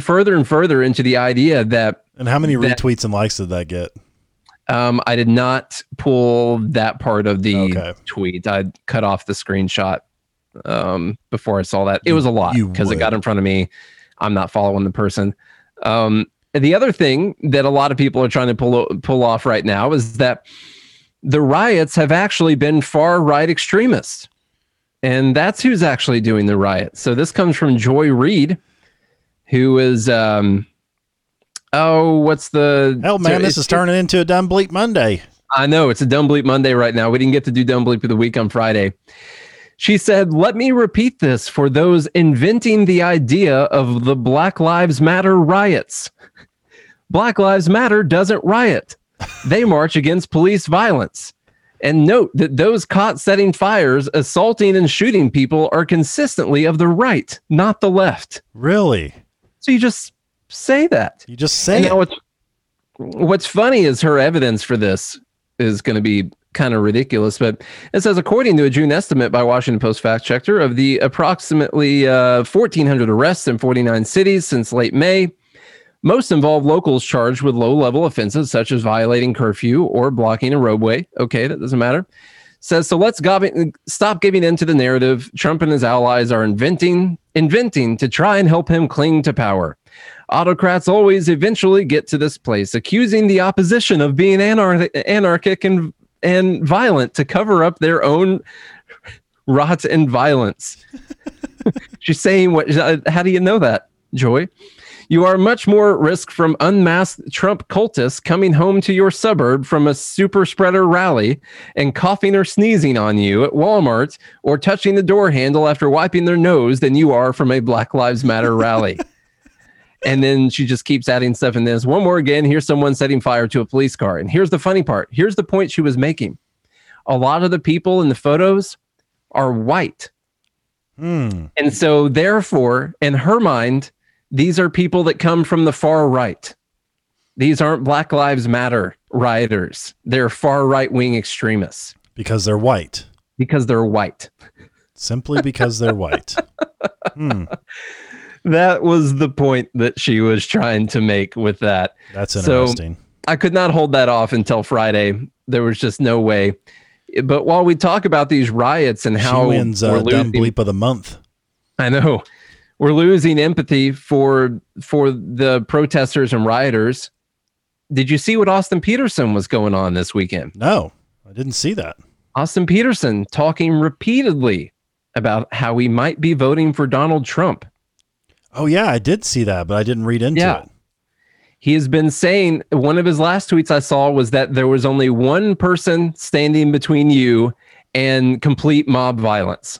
further and further into the idea that. And how many retweets and likes did that get? I did not pull that part of the tweet. I cut off the screenshot before I saw that. It was a lot because it got in front of me. I'm not following the person. And the other thing that a lot of people are trying to pull off right now is that the riots have actually been far right extremists. And that's who's actually doing the riot. So this comes from Joy Reid, who is... Hell, man, this is turning into a Dumb Bleep Monday. I know, it's a Dumb Bleep Monday right now. We didn't get to do Dumb Bleep of the Week on Friday. She said, let me repeat this for those inventing the idea of the Black Lives Matter riots. Black Lives Matter doesn't riot. They march against police violence. And note that those caught setting fires, assaulting, and shooting people are consistently of the right, not the left. Really? So you just... say that. You just say it. What's funny is her evidence for this is going to be kind of ridiculous, but it says, according to a June estimate by Washington Post fact checker of the approximately 1,400 arrests in 49 cities since late May, most involved locals charged with low-level offenses such as violating curfew or blocking a roadway. Okay, that doesn't matter. Says, so let's stop giving in to the narrative Trump and his allies are inventing to try and help him cling to power. Autocrats always eventually get to this place, accusing the opposition of being anarchic and violent to cover up their own rot and violence. She's saying, "What? How do you know that, Joy? You are much more at risk from unmasked Trump cultists coming home to your suburb from a super spreader rally and coughing or sneezing on you at Walmart or touching the door handle after wiping their nose than you are from a Black Lives Matter rally." And then she just keeps adding stuff in this. One more again, here's someone setting fire to a police car. And here's the funny part. Here's the point she was making. A lot of the people in the photos are white. Mm. And so therefore, in her mind, these are people that come from the far right. These aren't Black Lives Matter rioters. They're far right-wing extremists. Because they're white. Because they're white. Simply because they're white. Mm. That was the point that she was trying to make with that. That's interesting. So I could not hold that off until Friday. There was just no way. But while we talk about these riots and how she wins we're losing, Dumb Bleep of the Month. I know. We're losing empathy for the protesters and rioters. Did you see what Austin Peterson was going on this weekend? No, I didn't see that. Austin Peterson talking repeatedly about how he might be voting for Donald Trump. Oh, yeah, I did see that, but I didn't read into it. He has been saying, one of his last tweets I saw was that there was only one person standing between you and complete mob violence.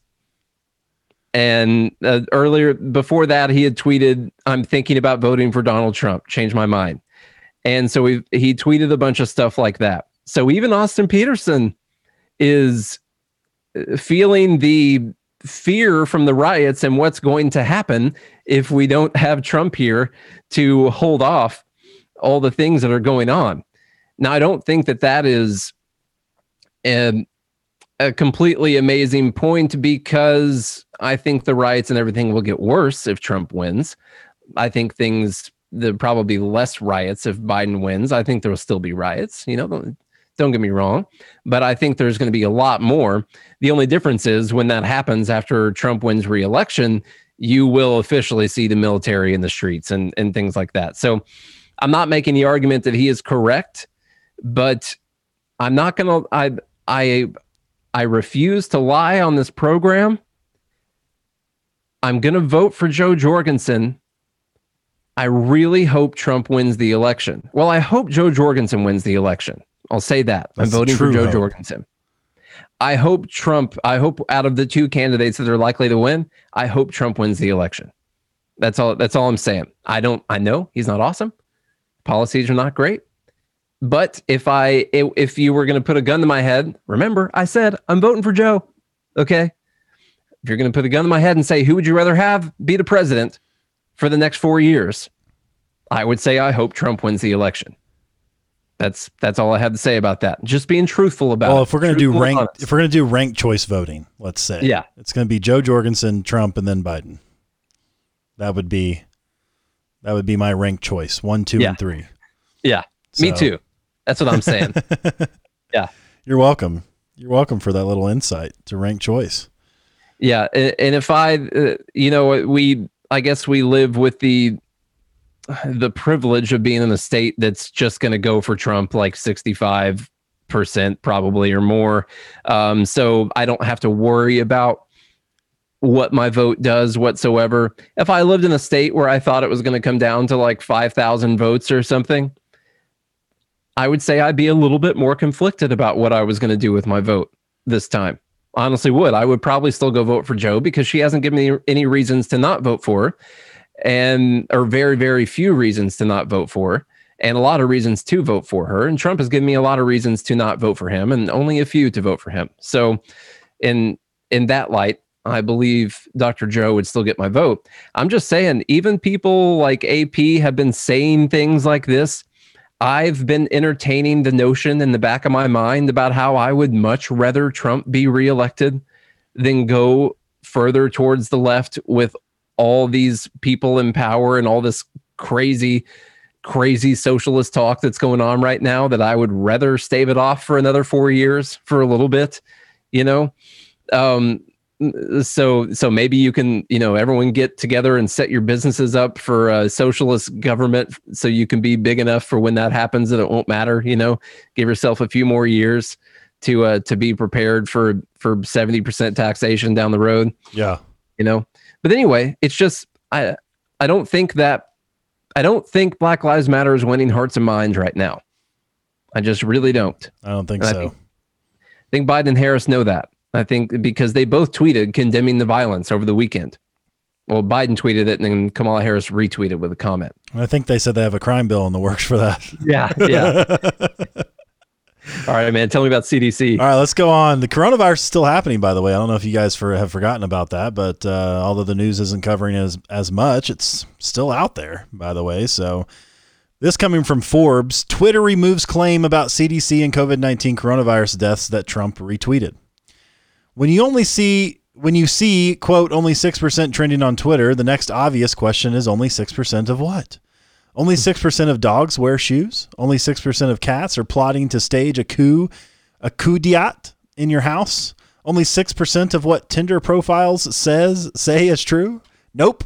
And earlier, before that, he had tweeted, I'm thinking about voting for Donald Trump, change my mind. And so he tweeted a bunch of stuff like that. So even Austin Peterson is feeling the fear from the riots and what's going to happen if we don't have Trump here to hold off all the things that are going on. Now, I don't think that is a completely amazing point, because I think the riots and everything will get worse if Trump wins. I think there'll probably be less riots if Biden wins. I think there will still be riots, Don't get me wrong, but I think there's going to be a lot more. The only difference is when that happens after Trump wins re-election, you will officially see the military in the streets and things like that. So I'm not making the argument that he is correct, but I'm not going to, I refuse to lie on this program. I'm going to vote for Jo Jorgensen. I really hope Trump wins the election. Well, I hope Jo Jorgensen wins the election. I'll say that. I'm voting for Jo Jorgensen. I hope out of the two candidates that are likely to win, I hope Trump wins the election. That's all I'm saying. I know he's not awesome. Policies are not great. But if you were going to put a gun to my head, remember, I said, I'm voting for Joe. Okay. If you're going to put a gun to my head and say, who would you rather have be the president for the next 4 years? I would say, I hope Trump wins the election. That's all I have to say about that. Just being truthful about it. Well, if we're going to do ranked choice voting, let's say, yeah, it's going to be Jo Jorgensen, Trump, and then Biden. That would be my ranked choice. 1, 2, and three. Yeah. So. Me too. That's what I'm saying. Yeah. You're welcome. You're welcome for that little insight to ranked choice. Yeah. And if I, I guess we live with the privilege of being in a state that's just going to go for Trump, like 65% probably or more. So I don't have to worry about what my vote does whatsoever. If I lived in a state where I thought it was going to come down to like 5,000 votes or something, I would say I'd be a little bit more conflicted about what I was going to do with my vote this time. Honestly, I would probably still go vote for Joe because she hasn't given me any reasons to not vote for her, or very, very few reasons to not vote for her, and a lot of reasons to vote for her. And Trump has given me a lot of reasons to not vote for him and only a few to vote for him. So in that light, I believe Dr. Joe would still get my vote. I'm just saying, even people like AP have been saying things like this. I've been entertaining the notion in the back of my mind about how I would much rather Trump be reelected than go further towards the left with all these people in power and all this crazy, crazy socialist talk that's going on right now, that I would rather stave it off for another 4 years for a little bit, So maybe you can, everyone get together and set your businesses up for a socialist government so you can be big enough for when that happens that it won't matter. Give yourself a few more years to be prepared for 70% taxation down the road. Yeah. But anyway, it's just, I don't think Black Lives Matter is winning hearts and minds right now. I just really don't. I don't think so. I think Biden and Harris know that. I think because they both tweeted condemning the violence over the weekend. Well, Biden tweeted it and then Kamala Harris retweeted with a comment. I think they said they have a crime bill in the works for that. Yeah. All right, man. Tell me about CDC. All right, let's go on. The coronavirus is still happening, by the way. I don't know if you guys have forgotten about that, but although the news isn't covering as much, it's still out there, by the way. So this coming from Forbes, Twitter removes claim about CDC and COVID-19 coronavirus deaths that Trump retweeted. When you see, quote, only 6% trending on Twitter, the next obvious question is only 6% of what? Only 6% of dogs wear shoes? Only 6% of cats are plotting to stage a coup d'etat in your house? Only 6% of what Tinder profiles say is true? Nope.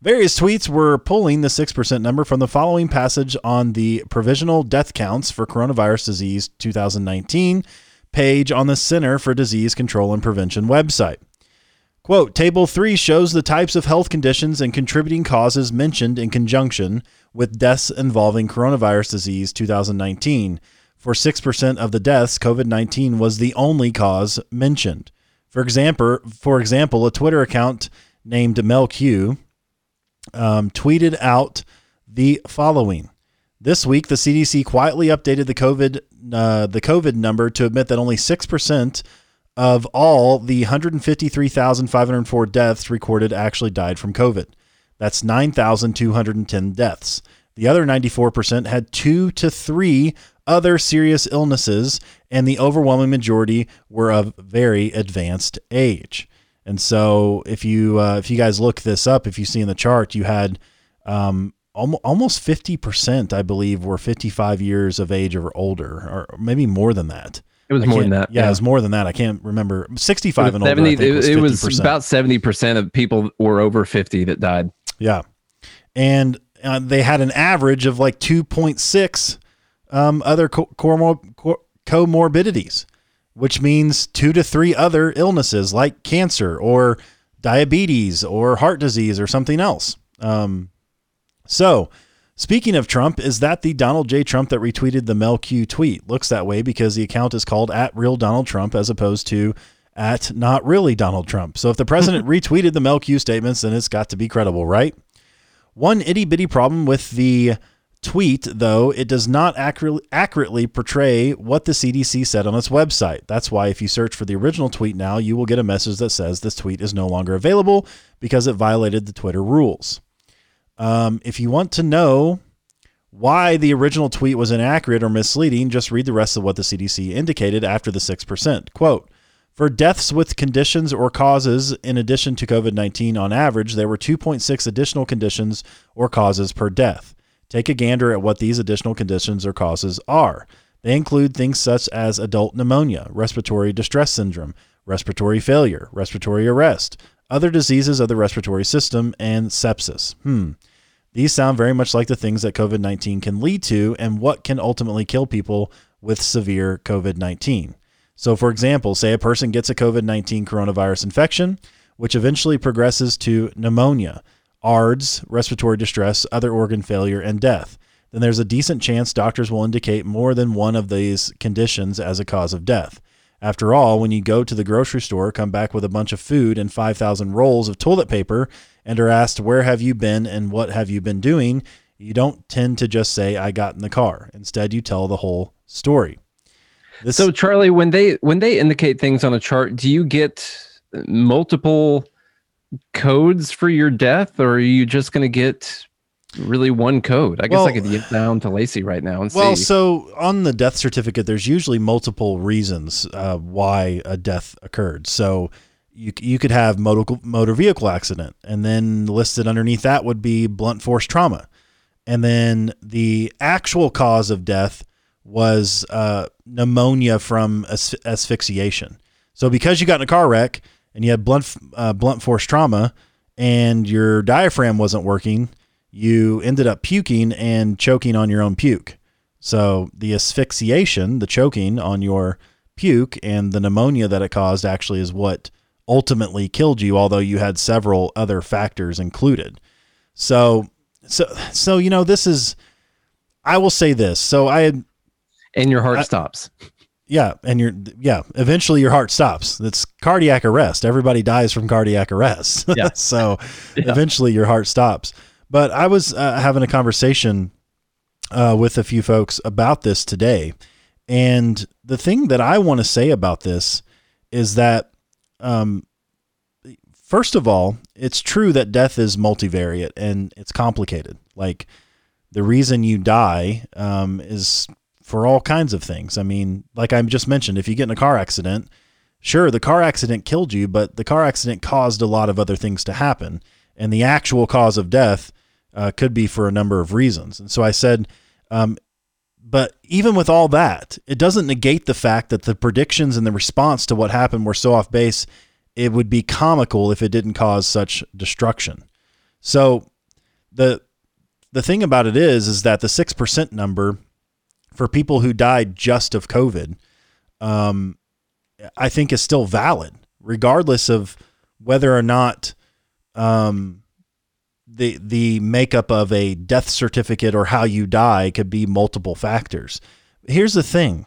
Various tweets were pulling the 6% number from the following passage on the provisional death counts for coronavirus disease 2019 page on the Center for Disease Control and Prevention website. Quote, Table 3 shows the types of health conditions and contributing causes mentioned in conjunction with deaths involving coronavirus disease 2019. For 6% of the deaths, COVID-19 was the only cause mentioned. For example, a Twitter account named MelQ tweeted out the following. This week, the CDC quietly updated the COVID number to admit that only 6% of all the 153,504 deaths recorded actually died from COVID. That's 9,210 deaths. The other 94% had 2 to 3 other serious illnesses, and the overwhelming majority were of very advanced age. And so, if you guys look this up, if you see in the chart, you had almost 50%, I believe, were 55 years of age or older, or maybe more than that. It was more than that. Yeah, it was more than that. I can't remember. 65 and older, I think, was 50%. It was about 70% of people were over 50 that died. Yeah. And they had an average of like 2.6 other comorbidities, which means 2 to 3 other illnesses like cancer or diabetes or heart disease or something else. So Speaking of Trump, is that the Donald J. Trump that retweeted the Mel Q tweet? Looks that way because the account is called @RealDonaldTrump as opposed to @NotReallyDonaldTrump. So if the president retweeted the Mel Q statements, then it's got to be credible, right? One itty bitty problem with the tweet, though, it does not accurately portray what the CDC said on its website. That's why if you search for the original tweet now, you will get a message that says this tweet is no longer available because it violated the Twitter rules. If you want to know why the original tweet was inaccurate or misleading, just read the rest of what the CDC indicated after the 6%. Quote, for deaths with conditions or causes in addition to COVID-19 on average, there were 2.6 additional conditions or causes per death. Take a gander at what these additional conditions or causes are. They include things such as adult pneumonia, respiratory distress syndrome, respiratory failure, respiratory arrest, other diseases of the respiratory system, and sepsis. These sound very much like the things that COVID-19 can lead to and what can ultimately kill people with severe COVID-19. So for example, say a person gets a COVID-19 coronavirus infection, which eventually progresses to pneumonia, ARDS, respiratory distress, other organ failure, and death. Then there's a decent chance doctors will indicate more than one of these conditions as a cause of death. After all, when you go to the grocery store, come back with a bunch of food and 5,000 rolls of toilet paper and are asked, where have you been and what have you been doing? You don't tend to just say, I got in the car. Instead, you tell the whole story. So Charlie, when they indicate things on a chart, do you get multiple codes for your death, or are you just going to get really one code? I guess I could get down to Lacey right now and see. Well, so on the death certificate, there's usually multiple reasons why a death occurred. So you could have motor vehicle accident, and then listed underneath that would be blunt force trauma. And then the actual cause of death was pneumonia from asphyxiation. So because you got in a car wreck and you had blunt force trauma and your diaphragm wasn't working, you ended up puking and choking on your own puke. So the asphyxiation, the choking on your puke, and the pneumonia that it caused actually is what ultimately killed you, although you had several other factors included. So you know, this is, I will say this. So and your heart stops. Yeah. Eventually your heart stops. That's cardiac arrest. Everybody dies from cardiac arrest. Yeah. So yeah. Eventually your heart stops. But I was having a conversation with a few folks about this today. And the thing that I want to say about this is that, first of all, it's true that death is multivariate and it's complicated. Like, the reason you die is for all kinds of things. I mean, like I just mentioned, if you get in a car accident, sure, the car accident killed you, but the car accident caused a lot of other things to happen. And the actual cause of death could be for a number of reasons. And so I said, but even with all that, it doesn't negate the fact that the predictions and the response to what happened were so off base. It would be comical if it didn't cause such destruction. So the thing about it is that the 6% number for people who died just of COVID, I think is still valid, regardless of whether or not the makeup of a death certificate or how you die could be multiple factors. Here's the thing.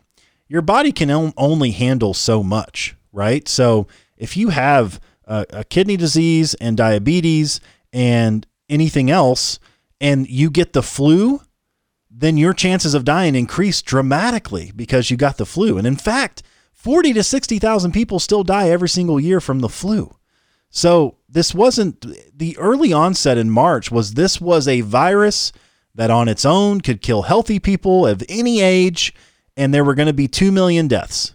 Your body can only handle so much, right? So if you have a kidney disease and diabetes and anything else, and you get the flu, then your chances of dying increase dramatically because you got the flu. And in fact, 40 to 60,000 people still die every single year from the flu. So this wasn't the early onset in March. This was a virus that on its own could kill healthy people of any age, and there were going to be 2 million deaths.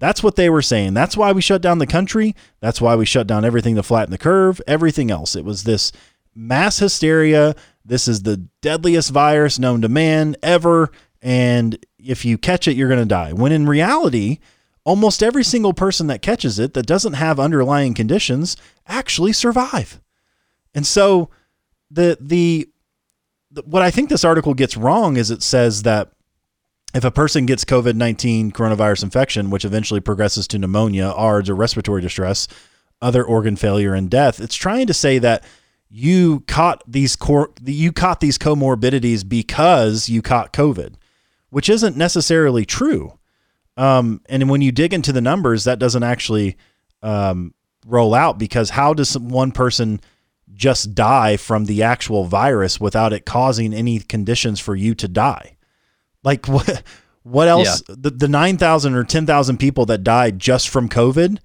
That's what they were saying. That's why we shut down the country. That's why we shut down everything to flatten the curve, everything else. It was this mass hysteria. This is the deadliest virus known to man ever. And if you catch it, you're going to die. When in reality, almost every single person that catches it that doesn't have underlying conditions actually survive. And so what I think this article gets wrong is it says that if a person gets COVID-19 coronavirus infection, which eventually progresses to pneumonia, ARDS, or respiratory distress, other organ failure, and death, it's trying to say that you caught these comorbidities because you caught COVID, which isn't necessarily true. And when you dig into the numbers, that doesn't actually roll out, because how does one person just die from the actual virus without it causing any conditions for you to die? Like what else? Yeah. The 9,000 or 10,000 people that died just from COVID,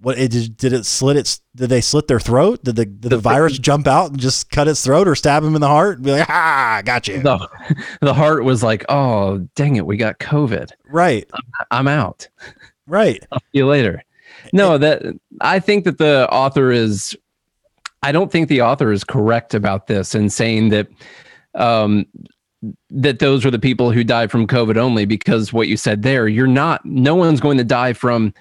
did they slit their throat? Did the virus jump out and just cut its throat or stab him in the heart and be like, ah, got you. The heart was like, oh, dang it, we got COVID. Right. I'm out. Right. I'll see you later. No, I don't think the author is correct about this in saying that, that those were the people who died from COVID only, because what you said there, no one's going to die from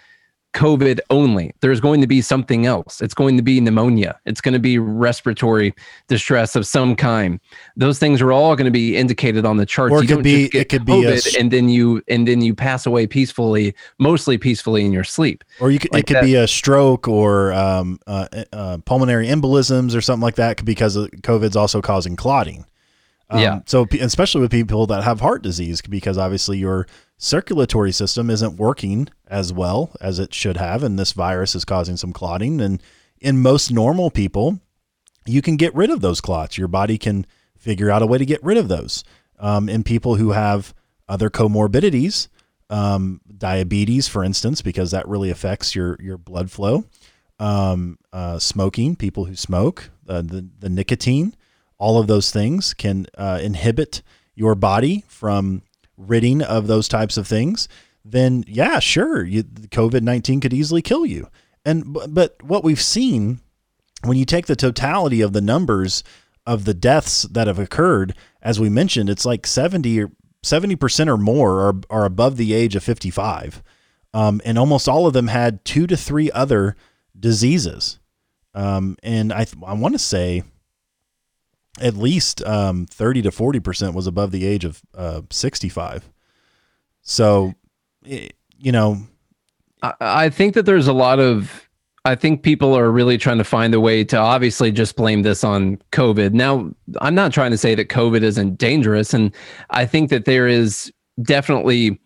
COVID only. There's going to be something else. It's going to be pneumonia. It's going to be respiratory distress of some kind. Those things are all going to be indicated on the charts. Or it could be COVID, and then you pass away peacefully, mostly peacefully in your sleep. Or it could be a stroke or pulmonary embolisms or something like that, because COVID's also causing clotting. Yeah. So especially with people that have heart disease, because obviously your circulatory system isn't working as well as it should have, and this virus is causing some clotting. And in most normal people, you can get rid of those clots. Your body can figure out a way to get rid of those. In people who have other comorbidities, diabetes, for instance, because that really affects your blood flow. Smoking, people who smoke, the nicotine. All of those things can inhibit your body from ridding of those types of things. Then, yeah, sure, COVID-19 could easily kill you. But what we've seen, when you take the totality of the numbers of the deaths that have occurred, as we mentioned, it's like 70% or more are above the age of 55, and almost all of them had 2 to 3 other diseases. And I want to say at least 30 to 40% was above the age of 65. So, I think that there's I think people are really trying to find a way to obviously just blame this on COVID. Now, I'm not trying to say that COVID isn't dangerous. And I think that there is definitely,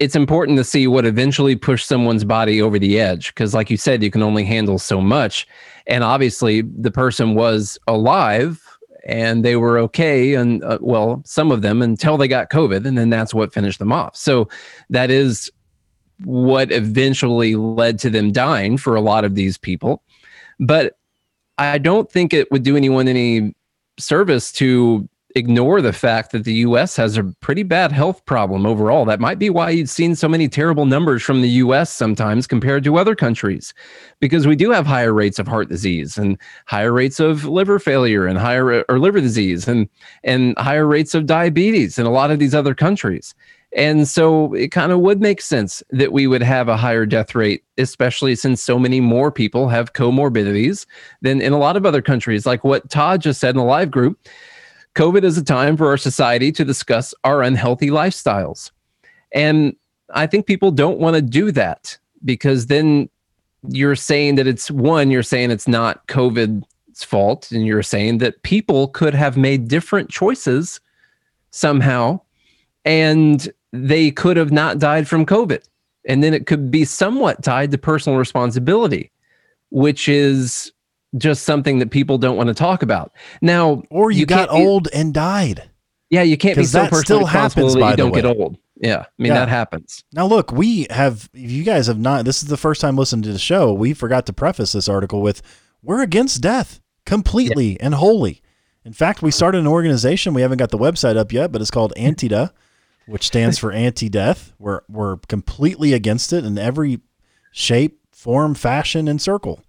it's important to see what eventually pushed someone's body over the edge. Because like you said, you can only handle so much. And obviously the person was alive and they were okay. And well, some of them, until they got COVID, and then that's what finished them off. So that is what eventually led to them dying for a lot of these people. But I don't think it would do anyone any service to ignore the fact that the U.S. has a pretty bad health problem overall. That might be why you've seen so many terrible numbers from the U.S. sometimes compared to other countries, because we do have higher rates of heart disease and higher rates of liver failure and liver disease and higher rates of diabetes in a lot of these other countries. And so it kind of would make sense that we would have a higher death rate, especially since so many more people have comorbidities than in a lot of other countries. Like what Todd just said in the live group, COVID is a time for our society to discuss our unhealthy lifestyles. And I think people don't want to do that, because then you're saying it's not COVID's fault, and you're saying that people could have made different choices somehow, and they could have not died from COVID. And then it could be somewhat tied to personal responsibility, which is just something that people don't want to talk about now. Or you got old and died. Yeah, you can't be so personally responsible that you don't get old. Yeah, I mean, that happens. Now look, you guys have not, this is the first time listening to the show, we forgot to preface this article with, we're against death completely and wholly. In fact, we started an organization, we haven't got the website up yet, but it's called Antida, which stands for anti-death. We're completely against it in every shape, form, fashion, and circle.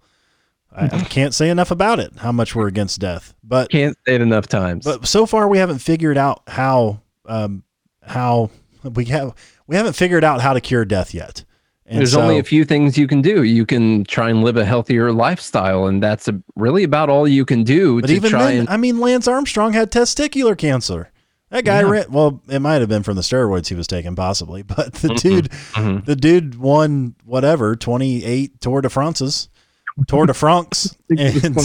I can't say enough about it, how much we're against death, but can't say it enough times. But so far we haven't figured out how to cure death yet. And there's only a few things you can do. You can try and live a healthier lifestyle, and that's really about all you can do. But Lance Armstrong had testicular cancer. That guy it might've been from the steroids he was taking possibly, but the dude won whatever, 28 Tour de France. And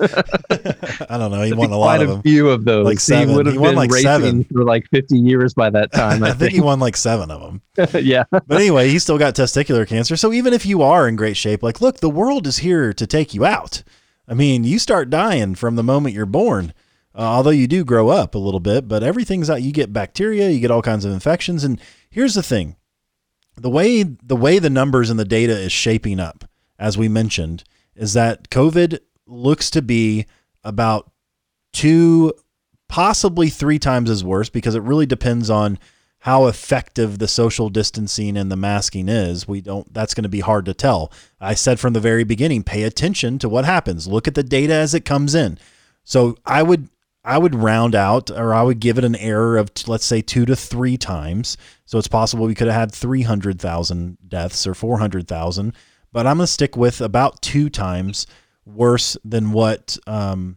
I don't know. He won a lot of them. Few of those. Like seven. He would have been like racing seven for like 50 years by that time. I think he won like seven of them. Yeah. But anyway, he still got testicular cancer. So even if you are in great shape, like, look, the world is here to take you out. I mean, you start dying from the moment you're born, although you do grow up a little bit, but everything's out. You get bacteria, you get all kinds of infections. And here's the thing, the way the numbers and the data is shaping up, as we mentioned, is that COVID looks to be about 2, possibly 3 times as worse, because it really depends on how effective the social distancing and the masking is. That's going to be hard to tell. I said from the very beginning, pay attention to what happens. Look at the data as it comes in. So I would round out, or I would give it an error of, let's say, 2 to 3 times. So it's possible we could have had 300,000 deaths or 400,000, but I'm going to stick with about 2 times worse than what the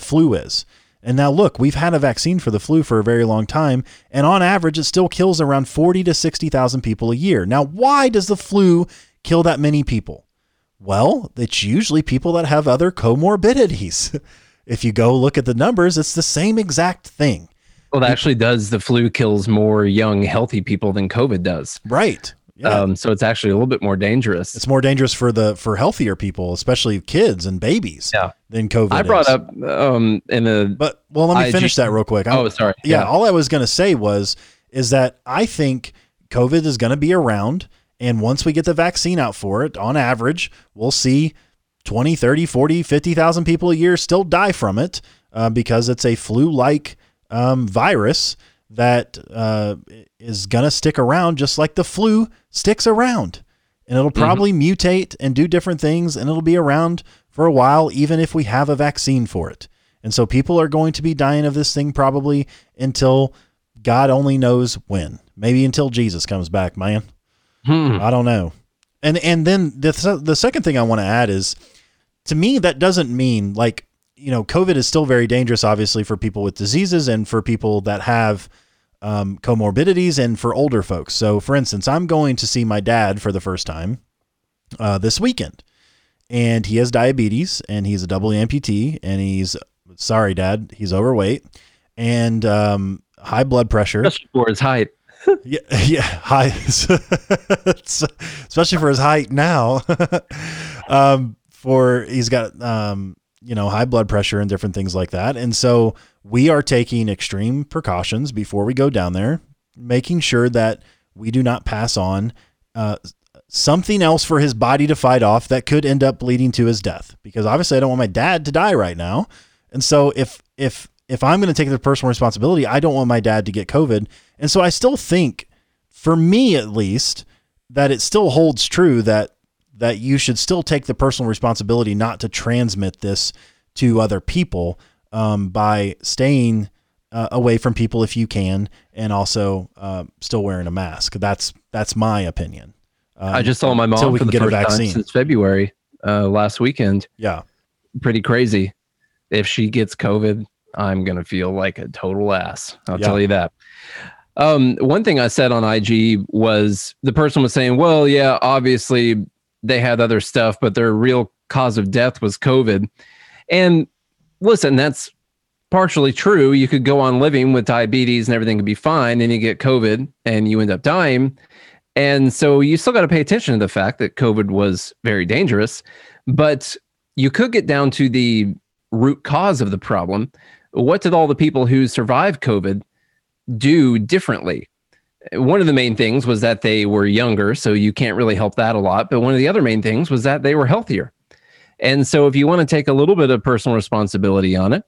flu is. And now look, we've had a vaccine for the flu for a very long time, and on average, it still kills around 40 to 60,000 people a year. Now, why does the flu kill that many people? Well, it's usually people that have other comorbidities. If you go look at the numbers, it's the same exact thing. Well, actually, the flu kills more young, healthy people than COVID does. Right. Yeah. So it's actually a little bit more dangerous. It's more dangerous for healthier people, especially kids and babies, than COVID. I brought up let me finish that real quick. Sorry. Yeah. All I was going to say is that I think COVID is going to be around. And once we get the vaccine out for it, on average, we'll see 20, 30, 40, 50,000 people a year still die from it, because it's a flu-like virus that is going to stick around just like the flu sticks around, and it'll probably mutate and do different things. And it'll be around for a while, even if we have a vaccine for it. And so people are going to be dying of this thing probably until God only knows when, maybe until Jesus comes back, man. I don't know. And then the second thing I want to add is, to me, that doesn't mean like, you know, COVID is still very dangerous, obviously, for people with diseases and for people that have comorbidities and for older folks. So, for instance, I'm going to see my dad for the first time this weekend, and he has diabetes and he's a double amputee, and he's overweight and high blood pressure. Especially for his height. yeah, high. Especially for his height now. He's got high blood pressure and different things like that. And so we are taking extreme precautions before we go down there, making sure that we do not pass on something else for his body to fight off that could end up leading to his death, because obviously I don't want my dad to die right now. And so if I'm going to take the personal responsibility, I don't want my dad to get COVID. And so I still think, for me at least, that it still holds true that you should still take the personal responsibility not to transmit this to other people, by staying away from people if you can, and also still wearing a mask. That's my opinion. I just saw my mom for the first time since February last weekend. Yeah. Pretty crazy. If she gets COVID, I'm going to feel like a total ass. I'll tell you that. One thing I said on IG was, the person was saying, well, yeah, obviously they had other stuff, but their real cause of death was COVID. And listen, that's partially true. You could go on living with diabetes and everything could be fine, and you get COVID and you end up dying. And so you still got to pay attention to the fact that COVID was very dangerous, but you could get down to the root cause of the problem. What did all the people who survived COVID do differently? One of the main things was that they were younger, so you can't really help that a lot. But one of the other main things was that they were healthier. And so if you want to take a little bit of personal responsibility on it,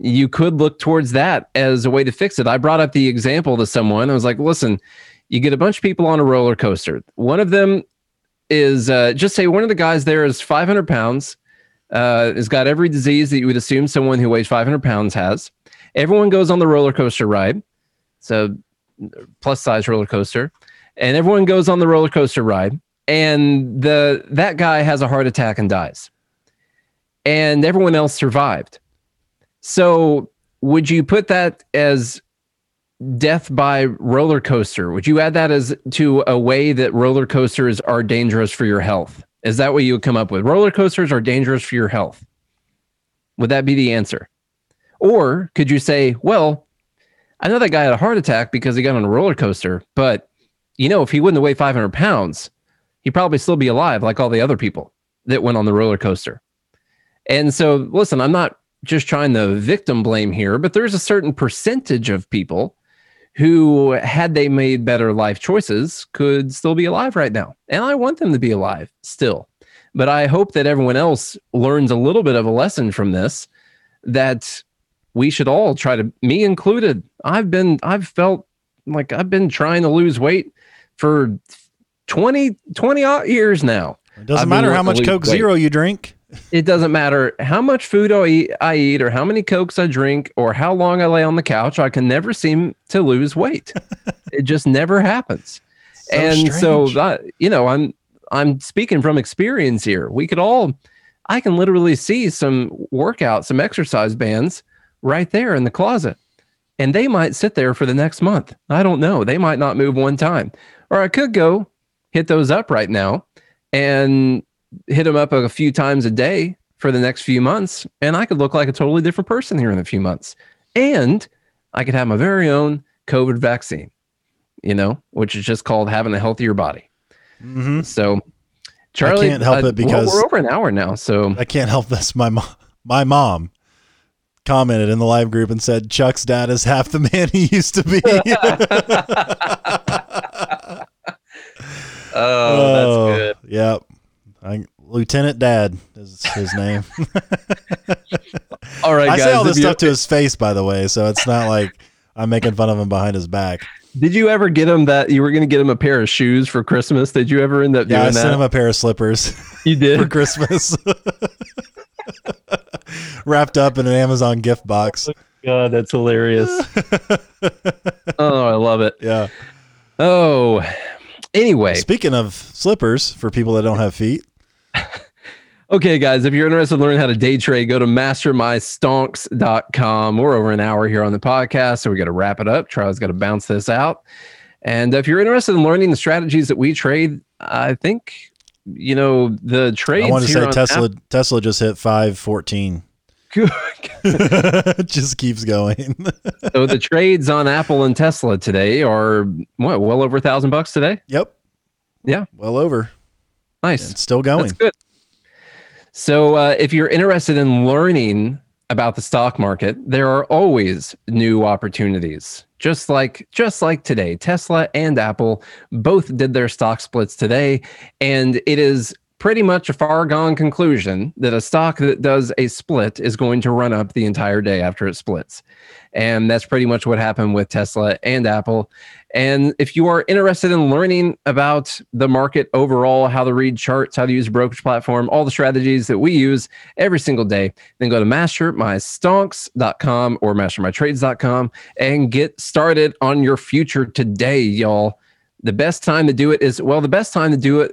you could look towards that as a way to fix it. I brought up the example to someone. I was like, listen, you get a bunch of people on a roller coaster. One of them is, just say one of the guys there is 500 pounds, has got every disease that you would assume someone who weighs 500 pounds has. Everyone goes on the roller coaster ride. So plus size roller coaster, and everyone goes on the roller coaster ride, and that guy has a heart attack and dies, and everyone else survived. So would you put that as death by roller coaster? Would you add that as to a way that roller coasters are dangerous for your health? Is that what you would come up with? Roller coasters are dangerous for your health. Would that be the answer? Or could you say, well, I know that guy had a heart attack because he got on a roller coaster, but you know, if he wouldn't weigh 500 pounds, he'd probably still be alive like all the other people that went on the roller coaster. And so, listen, I'm not just trying to victim blame here, but there's a certain percentage of people who, had they made better life choices, could still be alive right now. And I want them to be alive still. But I hope that everyone else learns a little bit of a lesson from this, that we should all try to, me included. I've been trying to lose weight for 20 odd years now. It doesn't matter how much Coke Zero you drink. It doesn't matter how much food I eat or how many Cokes I drink or how long I lay on the couch. I can never seem to lose weight. It just never happens. So and strange. I'm speaking from experience here. I can literally see some exercise bands right there in the closet. And they might sit there for the next month. I don't know. They might not move one time. Or I could go hit those up right now and hit them up a few times a day for the next few months. And I could look like a totally different person here in a few months. And I could have my very own COVID vaccine, which is just called having a healthier body. Mm-hmm. So, Charlie, I can't help it because we're over an hour now. So I can't help this. My mom commented in the live group and said, Chuck's dad is half the man he used to be. Oh, that's good. Yep. Lieutenant Dad is his name. All right, guys. I say all this stuff to his face, by the way, so it's not like I'm making fun of him behind his back. Did you ever get him that you were going to get him a pair of shoes for Christmas? Did you ever end up doing that? Yeah, I sent him a pair of slippers. You did? For Christmas. Wrapped up in an Amazon gift box. Oh, God, that's hilarious. Oh, I love it. Yeah. Oh, anyway. Speaking of slippers for people that don't have feet. Okay, guys, if you're interested in learning how to day trade, go to MasterMyStonks.com. We're over an hour here on the podcast, so we got to wrap it up. Charlie's got to bounce this out. And if you're interested in learning the strategies that we trade, I think, the trades. I want to say Tesla just hit 514. Good. Just keeps going. So the trades on Apple and Tesla today are well over $1,000 today. Yep. Yeah. Well over. Nice. It's still going. That's good. So if you're interested in learning about the stock market, there are always new opportunities. Just like today, Tesla and Apple both did their stock splits today, and it is pretty much a far-gone conclusion that a stock that does a split is going to run up the entire day after it splits. And that's pretty much what happened with Tesla and Apple. And if you are interested in learning about the market overall, how to read charts, how to use a brokerage platform, all the strategies that we use every single day, then go to mastermystonks.com or mastermytrades.com and get started on your future today, y'all. The best time to do it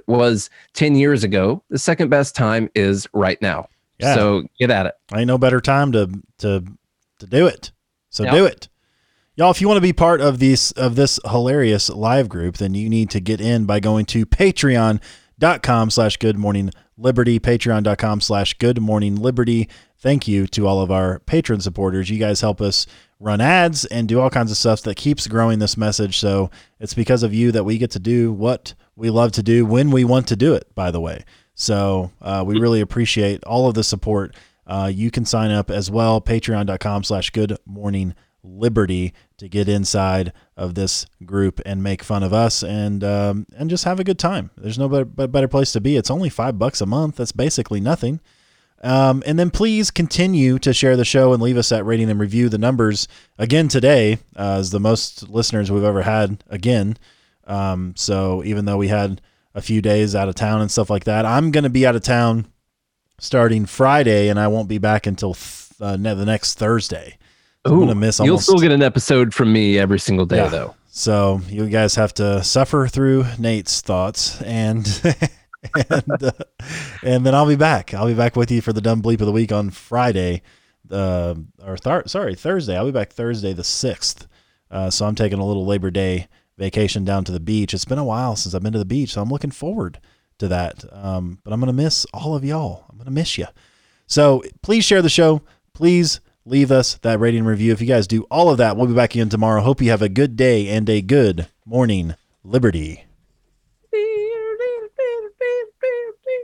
was 10 years ago. The second best time is right now. Yeah. So get at it. Ain't no better time to do it. So yep. Do it. Y'all, if you want to be part of this hilarious live group, then you need to get in by going to patreon.com/Good Morning Liberty, patreon.com/Good Morning Liberty. Thank you to all of our patron supporters. You guys help us run ads and do all kinds of stuff that keeps growing this message. So it's because of you that we get to do what we love to do when we want to do it, by the way. So we really appreciate all of the support. You can sign up as well, patreon.com/Good Morning Liberty, to get inside of this group and make fun of us and just have a good time. There's no better place to be. It's only $5 a month. That's basically nothing. And then please continue to share the show and leave us that rating and review. The numbers again today is the most listeners we've ever had again. So even though we had a few days out of town and stuff like that, I'm going to be out of town starting Friday and I won't be back until the next Thursday. I'm going to miss almost. You'll still get an episode from me every single day though. So you guys have to suffer through Nate's thoughts and then I'll be back. I'll be back with you for the dumb bleep of the week on Friday, Thursday. I'll be back Thursday the 6th. So I'm taking a little Labor Day vacation down to the beach. It's been a while since I've been to the beach, so I'm looking forward to that. But I'm going to miss all of y'all. I'm going to miss you. So please share the show. Please leave us that rating and review. If you guys do all of that, we'll be back again tomorrow. Hope you have a good day and a good morning, Liberty.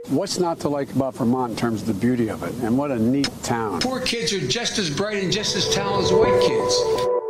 What's not to like about Vermont in terms of the beauty of it? And what a neat town. Poor kids are just as bright and just as talented as white kids.